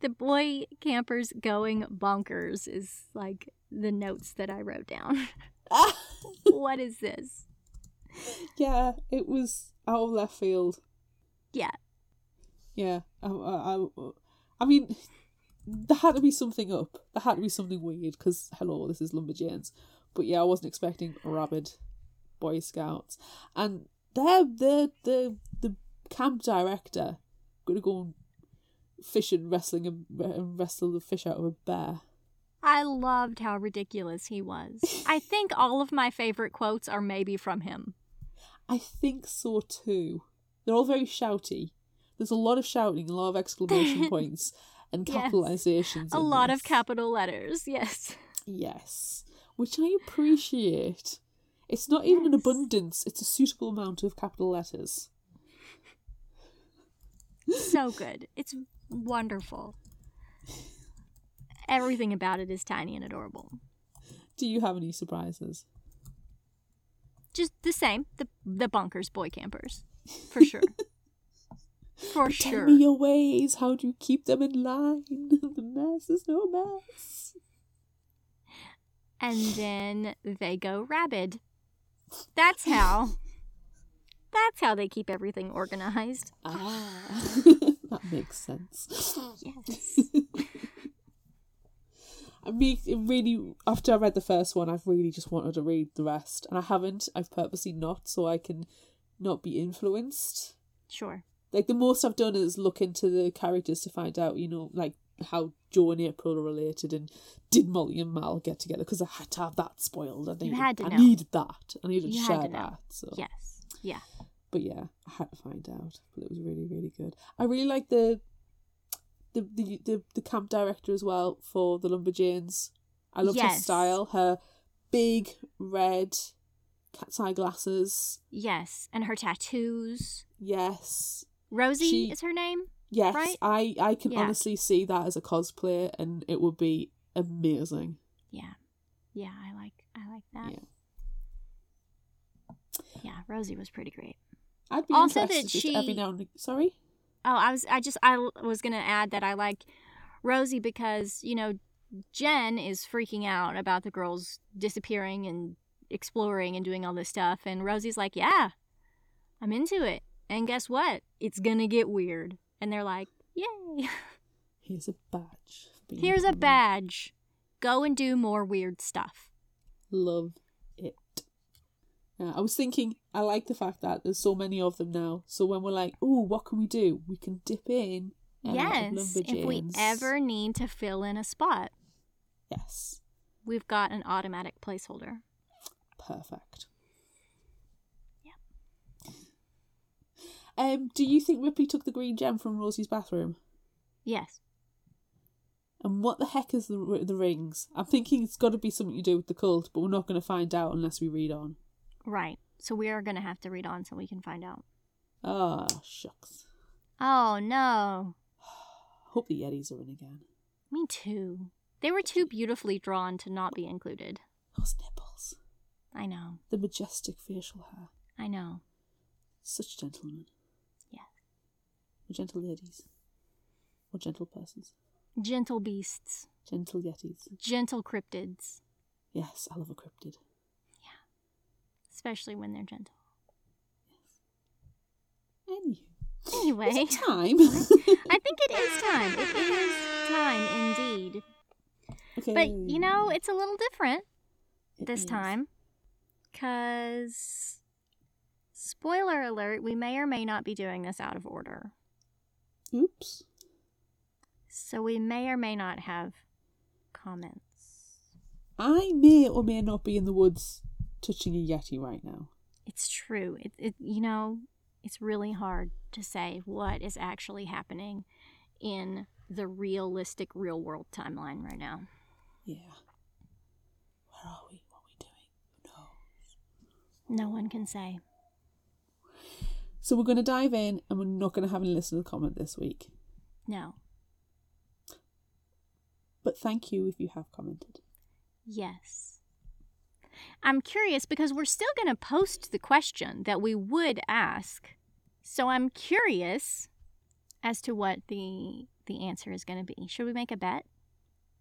the boy campers going bonkers is like the notes that I wrote down. What is this? Yeah, it was out of left field. Yeah. Yeah. I, I, I, I mean... There had to be something up. There had to be something weird, because, hello, this is Lumberjanes. But yeah, I wasn't expecting rabid Boy Scouts. And they're, they're, they're, the camp director going to go and fish and, wrestling and, and wrestle the fish out of a bear. I loved how ridiculous he was. I think all of my favourite quotes are maybe from him. I think so too. They're all very shouty. There's a lot of shouting, a lot of exclamation points. And capitalizations. Yes. A lot this. of capital letters, yes. Yes. Which I appreciate. It's not yes. even an abundance, it's a suitable amount of capital letters. So good. It's wonderful. Everything about it is tiny and adorable. Do you have any surprises? Just the same. The the bonkers boy campers. For sure. For sure. Tell me your ways. How do you keep them in line? The mess is no mess. And then they go rabid. That's how. That's how they keep everything organized. Ah, that makes sense. Yes. I mean, it really, after I read the first one, I've really just wanted to read the rest. And I haven't. I've purposely not, so I can not be influenced. Sure. Like, the most I've done is look into the characters to find out, you know, like, how Joe and April are related and did Molly and Mal get together? Because I had to have that spoiled. I needed, you had to know. I needed that. I needed to share to that. So. Yes. Yeah. But yeah, I had to find out. But it was really, really good. I really like the the the, the, the camp director as well for the Lumberjanes. I loved yes. her style. Her big red cat's eye glasses. Yes. And her tattoos. Yes. Rosie she... is her name? Yes, right? I, I can yeah. honestly see that as a cosplay, and it would be amazing. Yeah, yeah, I like I like that. Yeah, yeah, Rosie was pretty great. I'd be also interested that she every now and then. Sorry. Oh, I was I just I was gonna add that I like Rosie because you know Jen is freaking out about the girls disappearing and exploring and doing all this stuff, and Rosie's like, yeah, I'm into it, and guess what? It's gonna get weird. And they're like, yay. Here's a badge. Here's a badge. Go and do more weird stuff. Love it. Yeah, I was thinking, I like the fact that there's so many of them now. So when we're like, ooh, what can we do? We can dip in. Yes, if we ever need to fill in a spot. Yes. We've got an automatic placeholder. Perfect. Um, do you think Ripley took the green gem from Rosie's bathroom? Yes. And what the heck is the the rings? I'm thinking it's got to be something to do with the cult, but we're not going to find out unless we read on. Right. So we are going to have to read on so we can find out. Oh, shucks. Oh, no. Hope the Yetis are in again. Me too. They were too beautifully drawn to not be included. Those nipples. I know. The majestic facial hair. I know. Such gentlemen. Or gentle ladies. Or gentle persons. Gentle beasts. Gentle yetis. Gentle cryptids. Yes, I love a cryptid. Yeah. Especially when they're gentle. Yes. Anyway. Is it time? I think it is time. It is time indeed. Okay. But, you know, it's a little different it this is. time. Because, spoiler alert, we may or may not be doing this out of order. Oops. So we may or may not have comments. I may or may not be in the woods touching a Yeti right now. It's true. It, it you know, it's really hard to say what is actually happening in the realistic real world timeline right now. Yeah. Where are we? What are we doing? Who knows? No one can say. So we're going to dive in, and we're not going to have any listener comment this week. No. But thank you if you have commented. Yes. I'm curious, because we're still going to post the question that we would ask. So I'm curious as to what the the answer is going to be. Should we make a bet?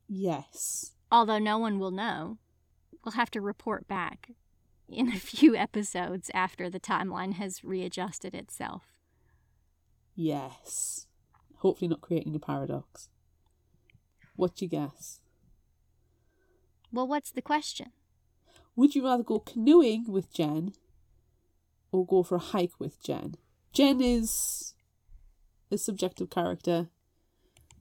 Yes. Although no one will know. We'll have to report back in a few episodes after the timeline has readjusted itself. Yes. Hopefully not creating a paradox. What do you guess? Well, what's the question? Would you rather go canoeing with Jen or go for a hike with Jen? Jen is a subjective character.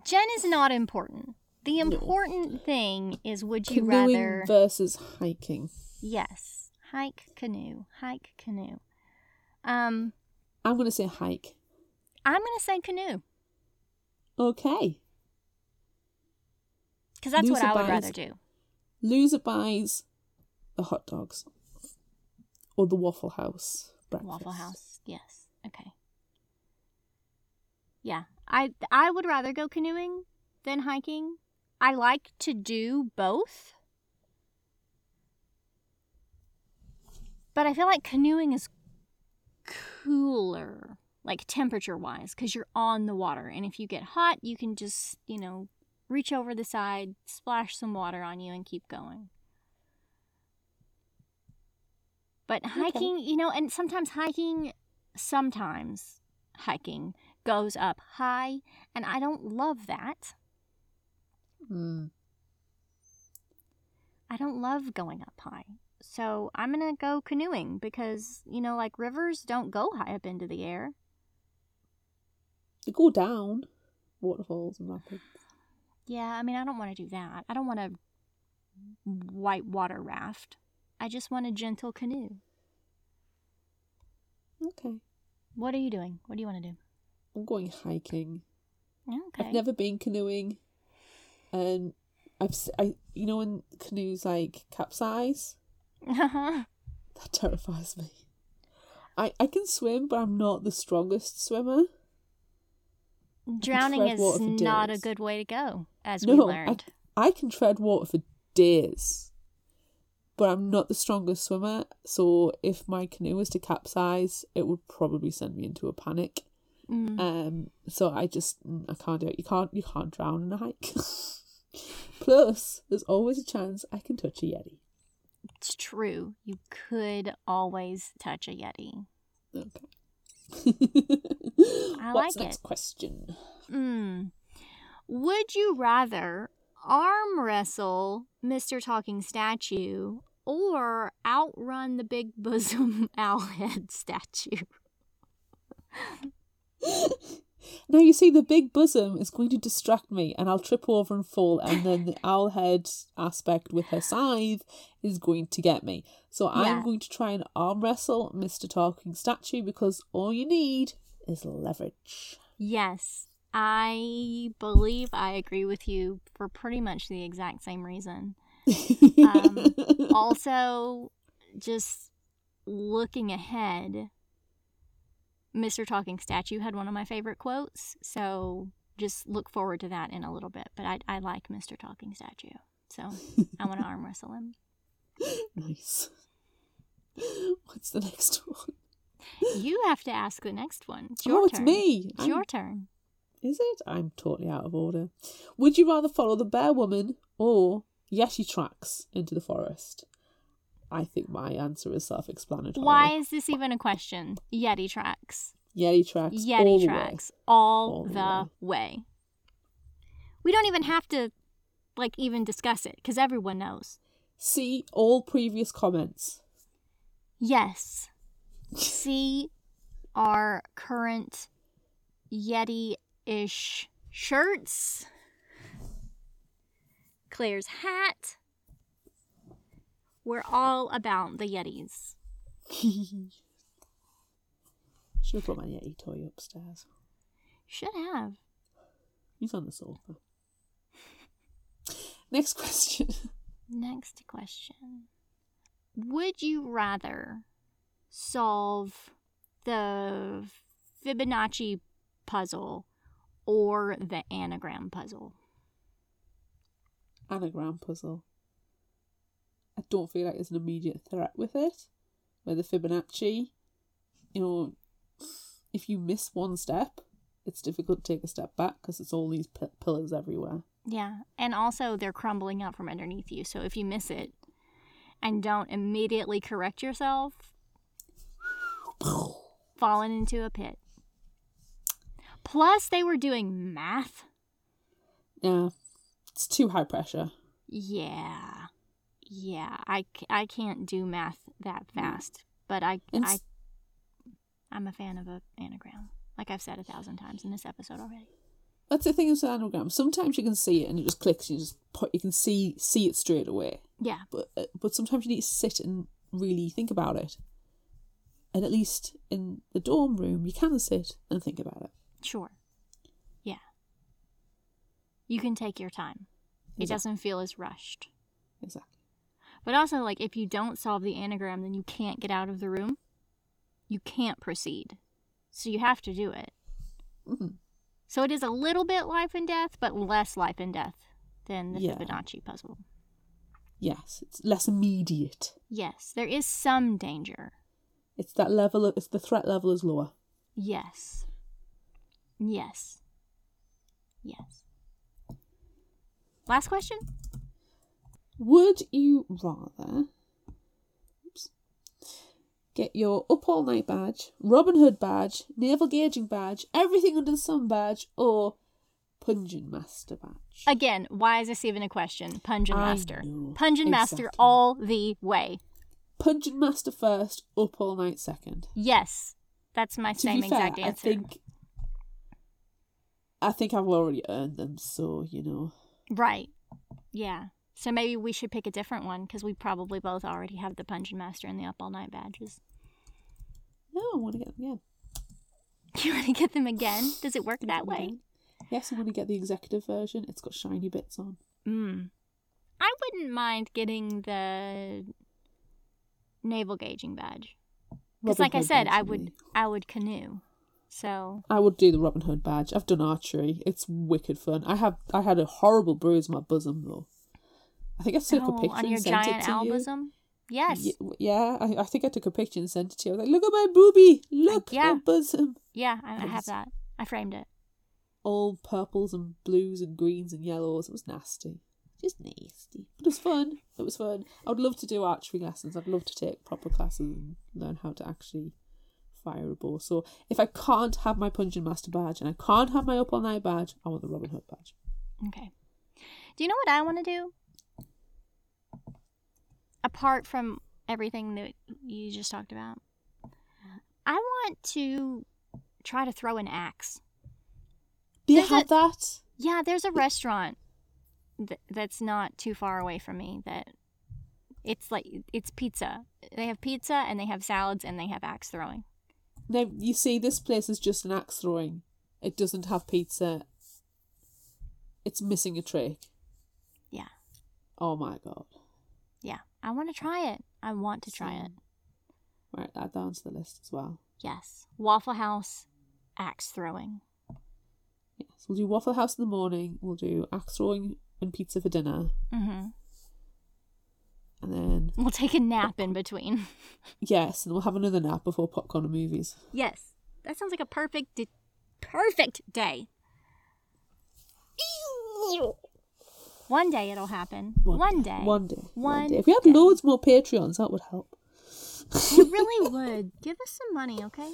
Jen is not important. The important no. thing is would you canoeing rather... versus hiking. Yes. Hike, canoe, hike, canoe. Um, I'm going to say hike. I'm going to say canoe. Okay. Because that's Loser what I would buys, rather do. Loser buys the hot dogs or the Waffle House breakfast. Waffle House, yes. Okay. Yeah, I I would rather go canoeing than hiking. I like to do both. But I feel like canoeing is cooler, like temperature-wise, because you're on the water. And if you get hot, you can just, you know, reach over the side, splash some water on you, and keep going. But hiking, okay. you know, and sometimes hiking, sometimes hiking goes up high, and I don't love that. Mm. I don't love going up high. So I'm going to go canoeing because, you know, like rivers don't go high up into the air. They go down. Waterfalls and rapids. Yeah, I mean, I don't want to do that. I don't want a white water raft. I just want a gentle canoe. Okay. What are you doing? What do you want to do? I'm going hiking. Okay. I've never been canoeing. And I've, I, you know, when canoes like capsize? Uh-huh. That terrifies me. I, I can swim, but I'm not the strongest swimmer. Drowning is not a good way to go, as no, we learned. I, I can tread water for days, but I'm not the strongest swimmer, so if my canoe was to capsize, it would probably send me into a panic. Mm. Um, so I just, I can't do it. You can't, you can't drown in a hike. Plus, there's always a chance I can touch a Yeti. It's true. You could always touch a Yeti. Okay. I What's like next it. Next question. Mm. Would you rather arm wrestle Mister Talking Statue or outrun the big bosom owlhead statue? Now you see, the big bosom is going to distract me, and I'll trip over and fall, and then the owlhead aspect with her scythe is going to get me. So I'm yeah. going to try and arm wrestle Mister Talking Statue because all you need is leverage. Yes, I believe I agree with you for pretty much the exact same reason. um, also, just looking ahead, Mister Talking Statue had one of my favorite quotes, so just look forward to that in a little bit. But I, I like Mister Talking Statue, so I want to arm wrestle him. Nice. What's the next one? You have to ask the next one. It's your oh, turn. It's me. It's I'm, your turn. Is it? I'm totally out of order. Would you rather follow the bear woman or Yashi tracks into the forest? I think my answer is self-explanatory. Why is this even a question? Yeti tracks. Yeti tracks. Yeti all tracks the way. all, all the, the way. way. We don't even have to, like, even discuss it because everyone knows. See all previous comments. Yes. See our current Yeti-ish shirts. Claire's hat. We're all about the Yetis. Should have brought my Yeti toy upstairs. Should have. He's on the sofa. Next question. Next question. Would you rather solve the Fibonacci puzzle or the anagram puzzle? Anagram puzzle. I don't feel like there's an immediate threat with it. Where the Fibonacci, you know, if you miss one step, it's difficult to take a step back because it's all these p- pillars everywhere. Yeah, and also they're crumbling up from underneath you. So if you miss it and don't immediately correct yourself, falling into a pit. Plus, they were doing math. Yeah, it's too high pressure. Yeah. Yeah, I, I can't do math that fast, but I, I, I'm a fan of an anagram, like I've said a thousand times in this episode already. That's the thing with an anagram. Sometimes you can see it and it just clicks. You just put, you can see see it straight away. Yeah. But but sometimes you need to sit and really think about it. And at least in the dorm room, you can sit and think about it. Sure. Yeah. You can take your time. Exactly. It doesn't feel as rushed. Exactly. But also, like, if you don't solve the anagram, then you can't get out of the room. You can't proceed. So you have to do it. Mm-hmm. So it is a little bit life and death, but less life and death than the yeah. Fibonacci puzzle. Yes, it's less immediate. Yes, there is some danger. It's that level of, it's the threat level is lower. Yes. Yes. Yes. Last question? Would you rather oops, Get your Up All Night badge, Robin Hood badge, Naval Gauging badge, Everything Under the Sun badge, or Pungeon Master badge. Again, why is this even a question? Pungeon Master. Pungeon exactly. Master all the way. Pungeon Master first, Up All Night second. Yes. That's my to same be fair, exact answer. I think, I think I've already earned them, so, you know. Right. Yeah. So maybe we should pick a different one, because we probably both already have the Pungeon Master and the Up All Night badges. No, I want to get them again. You want to get them again? Does it work that way? Again. Yes, I want to get the executive version. It's got shiny bits on. Mm. I wouldn't mind getting the Naval Gauging badge. Because like I said, I would I would canoe. So I would do the Robin Hood badge. I've done archery. It's wicked fun. I have I had a horrible bruise on my bosom though. I think I took oh, a picture and sent it to you. On your giant album? Yes. Yeah, yeah I, I think I took a picture and sent it to you. I was like, look at my boobie. Look, yeah. my bosom. Yeah, I, I have that. I framed it. All purples and blues and greens and yellows. It was nasty. Just nasty. But it was fun. It was fun. I would love to do archery lessons. I'd love to take proper classes and learn how to actually fire a bow. So if I can't have my Pungeon Master badge and I can't have my Up All Night badge, I want the Robin Hood badge. Okay. Do you know what I want to do? Apart from everything that you just talked about, I want to try to throw an axe. Do you have that? Yeah, there's a restaurant th- that's not too far away from me. That it's like it's pizza. They have pizza and they have salads and they have axe throwing. Now you see, this place is just an axe throwing. It doesn't have pizza. It's missing a trick. Yeah. Oh my god. Yeah, I want to try it. I want to try it. Write that down to the list as well. Yes, Waffle House axe throwing. Yes, we'll do Waffle House in the morning. We'll do axe throwing and pizza for dinner. Mm-hmm. And then... we'll take a nap popcorn. In between. Yes, and we'll have another nap before popcorn and movies. Yes. That sounds like a perfect, di- perfect day. One day it'll happen. One, one day. day. One day. One, one day. If we had day. loads more Patreons, that would help. It really would. Give us some money, okay?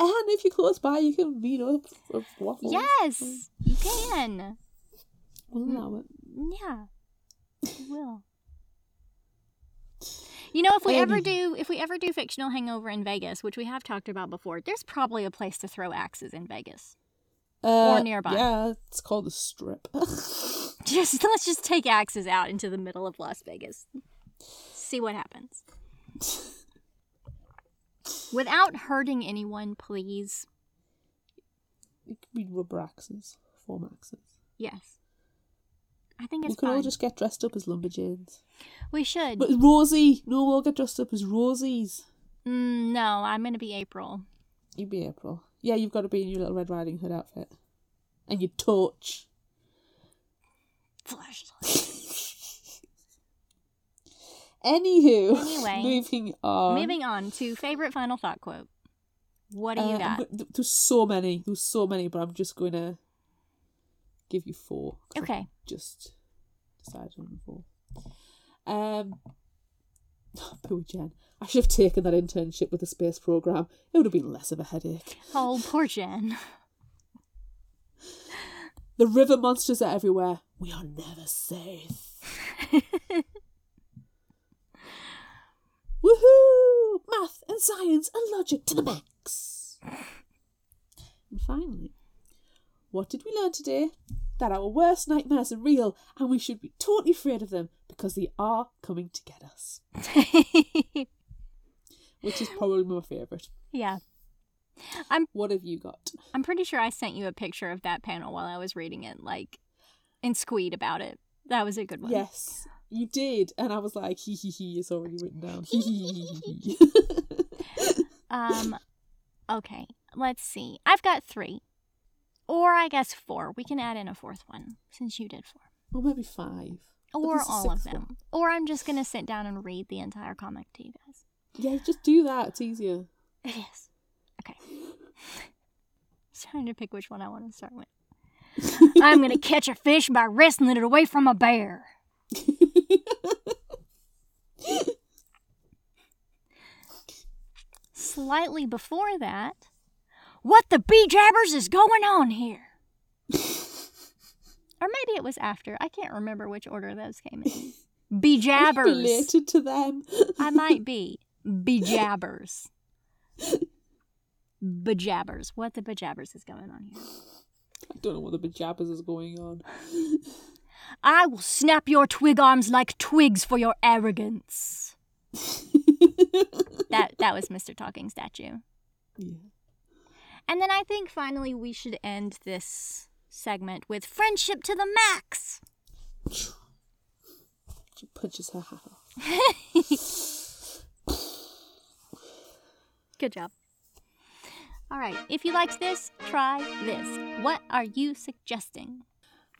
And if you're close by, you can meet up for waffles. Yes, you can. We'll allow it. Yeah, we will. You know, if we ever do, if we ever do Fictional Hangover in Vegas, which we have talked about before, there's probably a place to throw axes in Vegas uh, or nearby. Yeah, it's called the Strip. Just let's just take axes out into the middle of Las Vegas. See what happens. Without hurting anyone, please. It could be rubber axes, form axes. Yes. I think it's fine. We could fun. all just get dressed up as lumberjanes. We should. But Rosie! No, we'll get dressed up as Rosies. Mm, no, I'm going to be April. You'll be April. Yeah, you've got to be in your little Red Riding Hood outfit. And your torch. Flashlight. Anywho, anyway, moving on. Moving on to favorite final thought quote. What do you uh, got? Go- there's so many. There's so many, but I'm just going to give you four. Okay. I just decided on four. Um, oh, poor Jen. I should have taken that internship with the space program. It would have been less of a headache. Oh, poor Jen. The river monsters are everywhere. We are never safe. Woohoo! Math and science and logic to the max. And finally, what did we learn today? That our worst nightmares are real and we should be totally afraid of them because they are coming to get us. Which is probably my favourite. Yeah. I'm. What have you got? I'm pretty sure I sent you a picture of that panel while I was reading it, like, and squeed about it. That was a good one. Yes. You did, and I was like, hee hee hee, it's already written down. Hee hee hee hee. Um, okay, let's see. I've got three. Or I guess four. We can add in a fourth one, since you did four. Or maybe five. Or all of them. One. Or I'm just going to sit down and read the entire comic to you guys. Yeah, just do that. It's easier. It is. Okay. I'm trying to pick which one I want to start with. I'm going to catch a fish by wrestling it away from a bear. slightly before that, what the bee-jabbers is going on here? Or maybe it was after. I can't remember which order those came in. Bejabbers. Are you related to them? I might be. Bejabbers. Bejabbers. What the bejabbers is going on here? I don't know what the bejabbers is going on. I will snap your twig arms like twigs for your arrogance. that that was Mister Talking Statue. Yeah. And then I think finally we should end this segment with friendship to the max. She punches her hat off. Good job. All right. If you liked this, try this. What are you suggesting?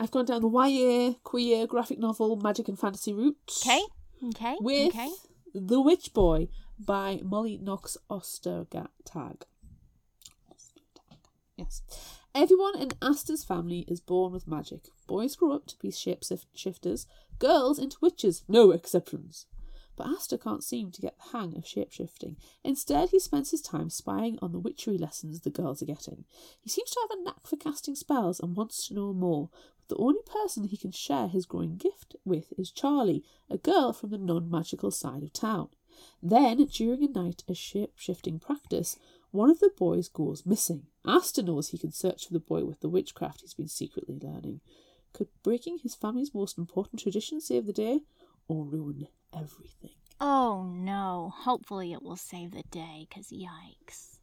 I've gone down the Y A, queer, graphic novel, magic and fantasy route. Okay. Okay. With okay. The Witch Boy by Molly Knox Ostergaard. Yes. Everyone in Astor's family is born with magic. Boys grow up to be shapeshifters, girls into witches, no exceptions. But Astor can't seem to get the hang of shapeshifting. Instead, he spends his time spying on the witchery lessons the girls are getting. He seems to have a knack for casting spells and wants to know more. But the only person he can share his growing gift with is Charlie, a girl from the non-magical side of town. Then, during a night of shapeshifting practice, one of the boys goes missing. Astor knows he can search for the boy with the witchcraft he's been secretly learning. Could breaking his family's most important tradition save the day, or ruin everything? Oh no, hopefully it will save the day, because yikes.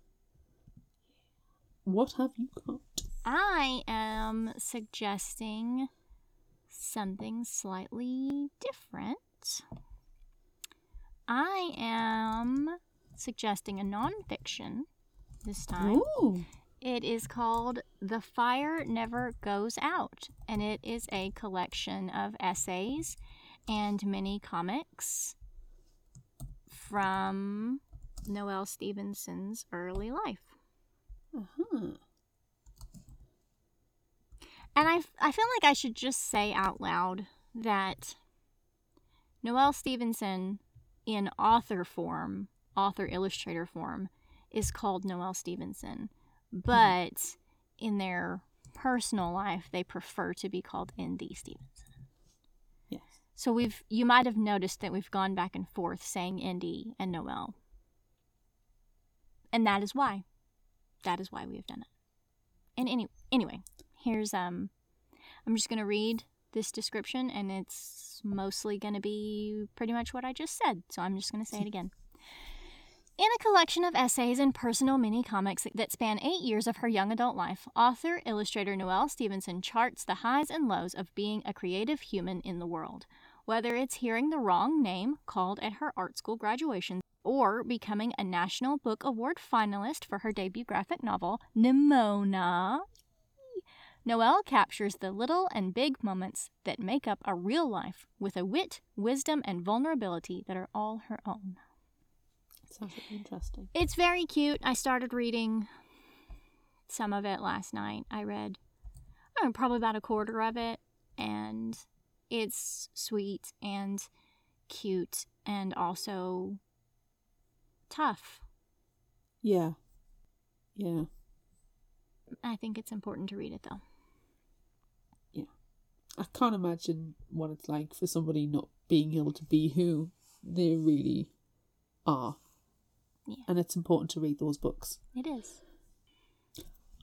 What have you got? I am suggesting something slightly different. I am suggesting a nonfiction this time. Ooh. It is called The Fire Never Goes Out, and it is a collection of essays and mini comics from Noelle Stevenson's early life. Uh-huh. And I, I feel like I should just say out loud that Noelle Stevenson in author form, author illustrator form, is called Noelle Stevenson. But mm. in their personal life, they prefer to be called N D Stevenson. Yes. So we've you might have noticed that we've gone back and forth saying N D and Noelle. And that is why. That is why we have done it. And any, anyway, here's um I'm just going to read this description, and it's mostly going to be pretty much what I just said. So I'm just going to say it again. In a collection of essays and personal mini-comics that span eight years of her young adult life, author-illustrator Noelle Stevenson charts the highs and lows of being a creative human in the world. Whether it's hearing the wrong name called at her art school graduation, or becoming a National Book Award finalist for her debut graphic novel, Nimona, Noelle captures the little and big moments that make up a real life with a wit, wisdom, and vulnerability that are all her own. Sounds interesting. It's very cute. I started reading some of it last night. I read I know, probably about a quarter of it, and it's sweet and cute and also tough. Yeah. Yeah. I think it's important to read it, though. Yeah. I can't imagine what it's like for somebody not being able to be who they really are. Yeah. And it's important to read those books. It is.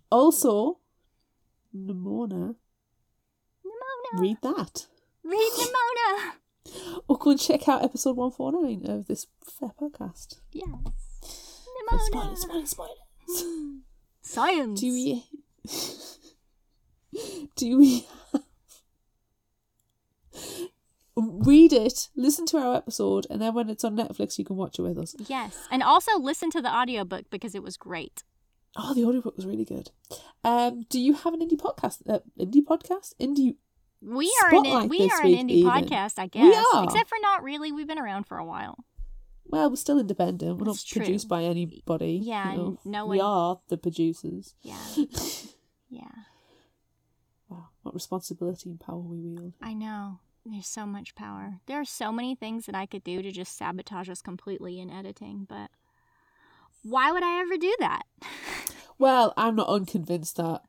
Also, Nimona. Nimona. Read that. Read Nimona. Or go and check out episode one forty-nine of this fair podcast. Yes. Nimona. Spoilers, spoilers, science. Do we... Do we... Read it, listen to our episode, and then when it's on Netflix, you can watch it with us. Yes. And also listen to the audiobook because it was great. Oh, the audiobook was really good. Um, do you have an indie podcast? Uh, indie podcast? Indie We are an, we are an indie even. podcast, I guess. We are. Except for not really. We've been around for a while. Well, we're still independent. We're That's not true. produced by anybody. Yeah. You know? no one... We are the producers. Yeah. Yeah. Wow. What responsibility and power we wield. I know. There's so much power. There are so many things that I could do to just sabotage us completely in editing, but why would I ever do that? Well, I'm not unconvinced that.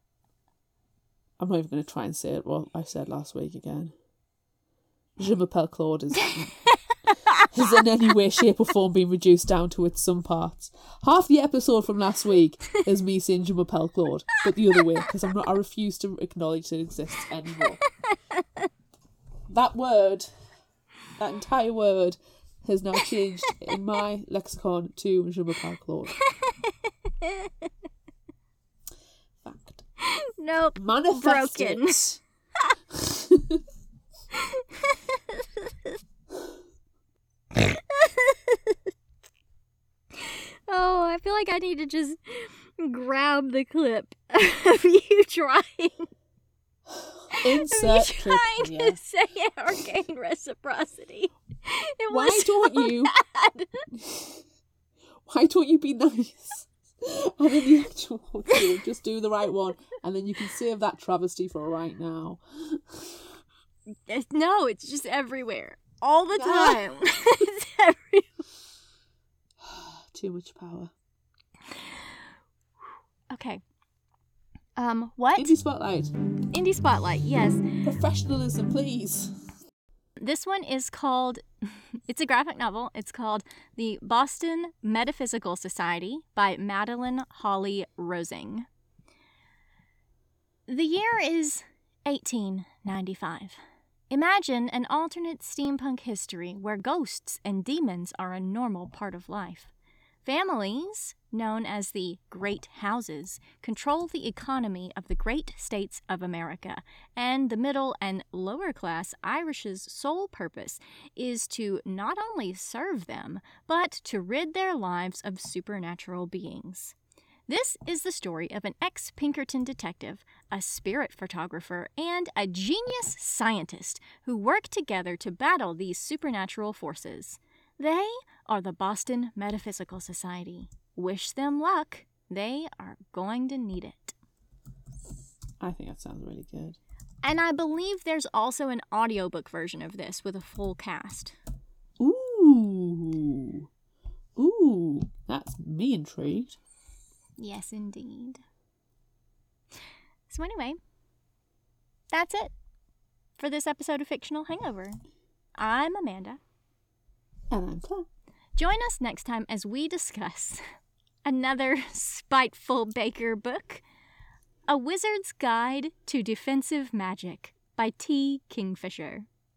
I'm not even going to try and say it what I said last week again. Je m'appelle Claude is, has in any way, shape or form been reduced down to its some parts. Half the episode from last week is me saying Je m'appelle Claude, but the other way, because I'm not, I refuse to acknowledge it exists anymore. That word, that entire word, has now changed in my lexicon to Je m'appelle Claude. Fact. Nope. Manifest broken. It. Oh, I feel like I need to just grab the clip of you trying. Insert clip. Trying yeah. to say arcane reciprocity. It why was don't so you? Bad. Why don't you be nice? And in the actual deal, just do the right one, and then you can save that travesty for right now. No, it's just everywhere, all the time. It's everywhere. Too much power. Okay. Um, what? Indie Spotlight. Indie Spotlight. Yes. Professionalism, please. This one is called, it's a graphic novel. It's called The Boston Metaphysical Society by Madeline Holly Rosing. The year is eighteen ninety-five. Imagine an alternate steampunk history where ghosts and demons are a normal part of life. Families, known as the Great Houses, control the economy of the great states of America, and the middle and lower class Irish's sole purpose is to not only serve them, but to rid their lives of supernatural beings. This is the story of an ex-Pinkerton detective, a spirit photographer, and a genius scientist who work together to battle these supernatural forces. They are the Boston Metaphysical Society. Wish them luck. They are going to need it. I think that sounds really good. And I believe there's also an audiobook version of this with a full cast. Ooh. Ooh. That's me intrigued. Yes, indeed. So anyway, that's it for this episode of Fictional Hangover. I'm Amanda. And I'm Claire. Join us next time as we discuss another spiteful baker book, A Wizard's Guide to Defensive Magic by T. Kingfisher.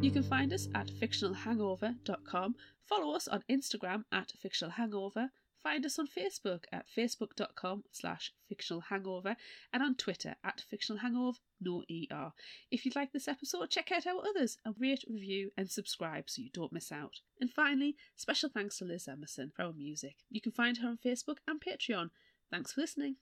You can find us at fictional hangover dot com, follow us on Instagram at fictionalhangover, find us on Facebook at facebook dot com slash fictionalhangover, and on Twitter at fictionalhangover, no E R. If you'd like this episode, check out our others and rate, review and subscribe so you don't miss out. And finally, special thanks to Liz Emerson for our music. You can find her on Facebook and Patreon. Thanks for listening.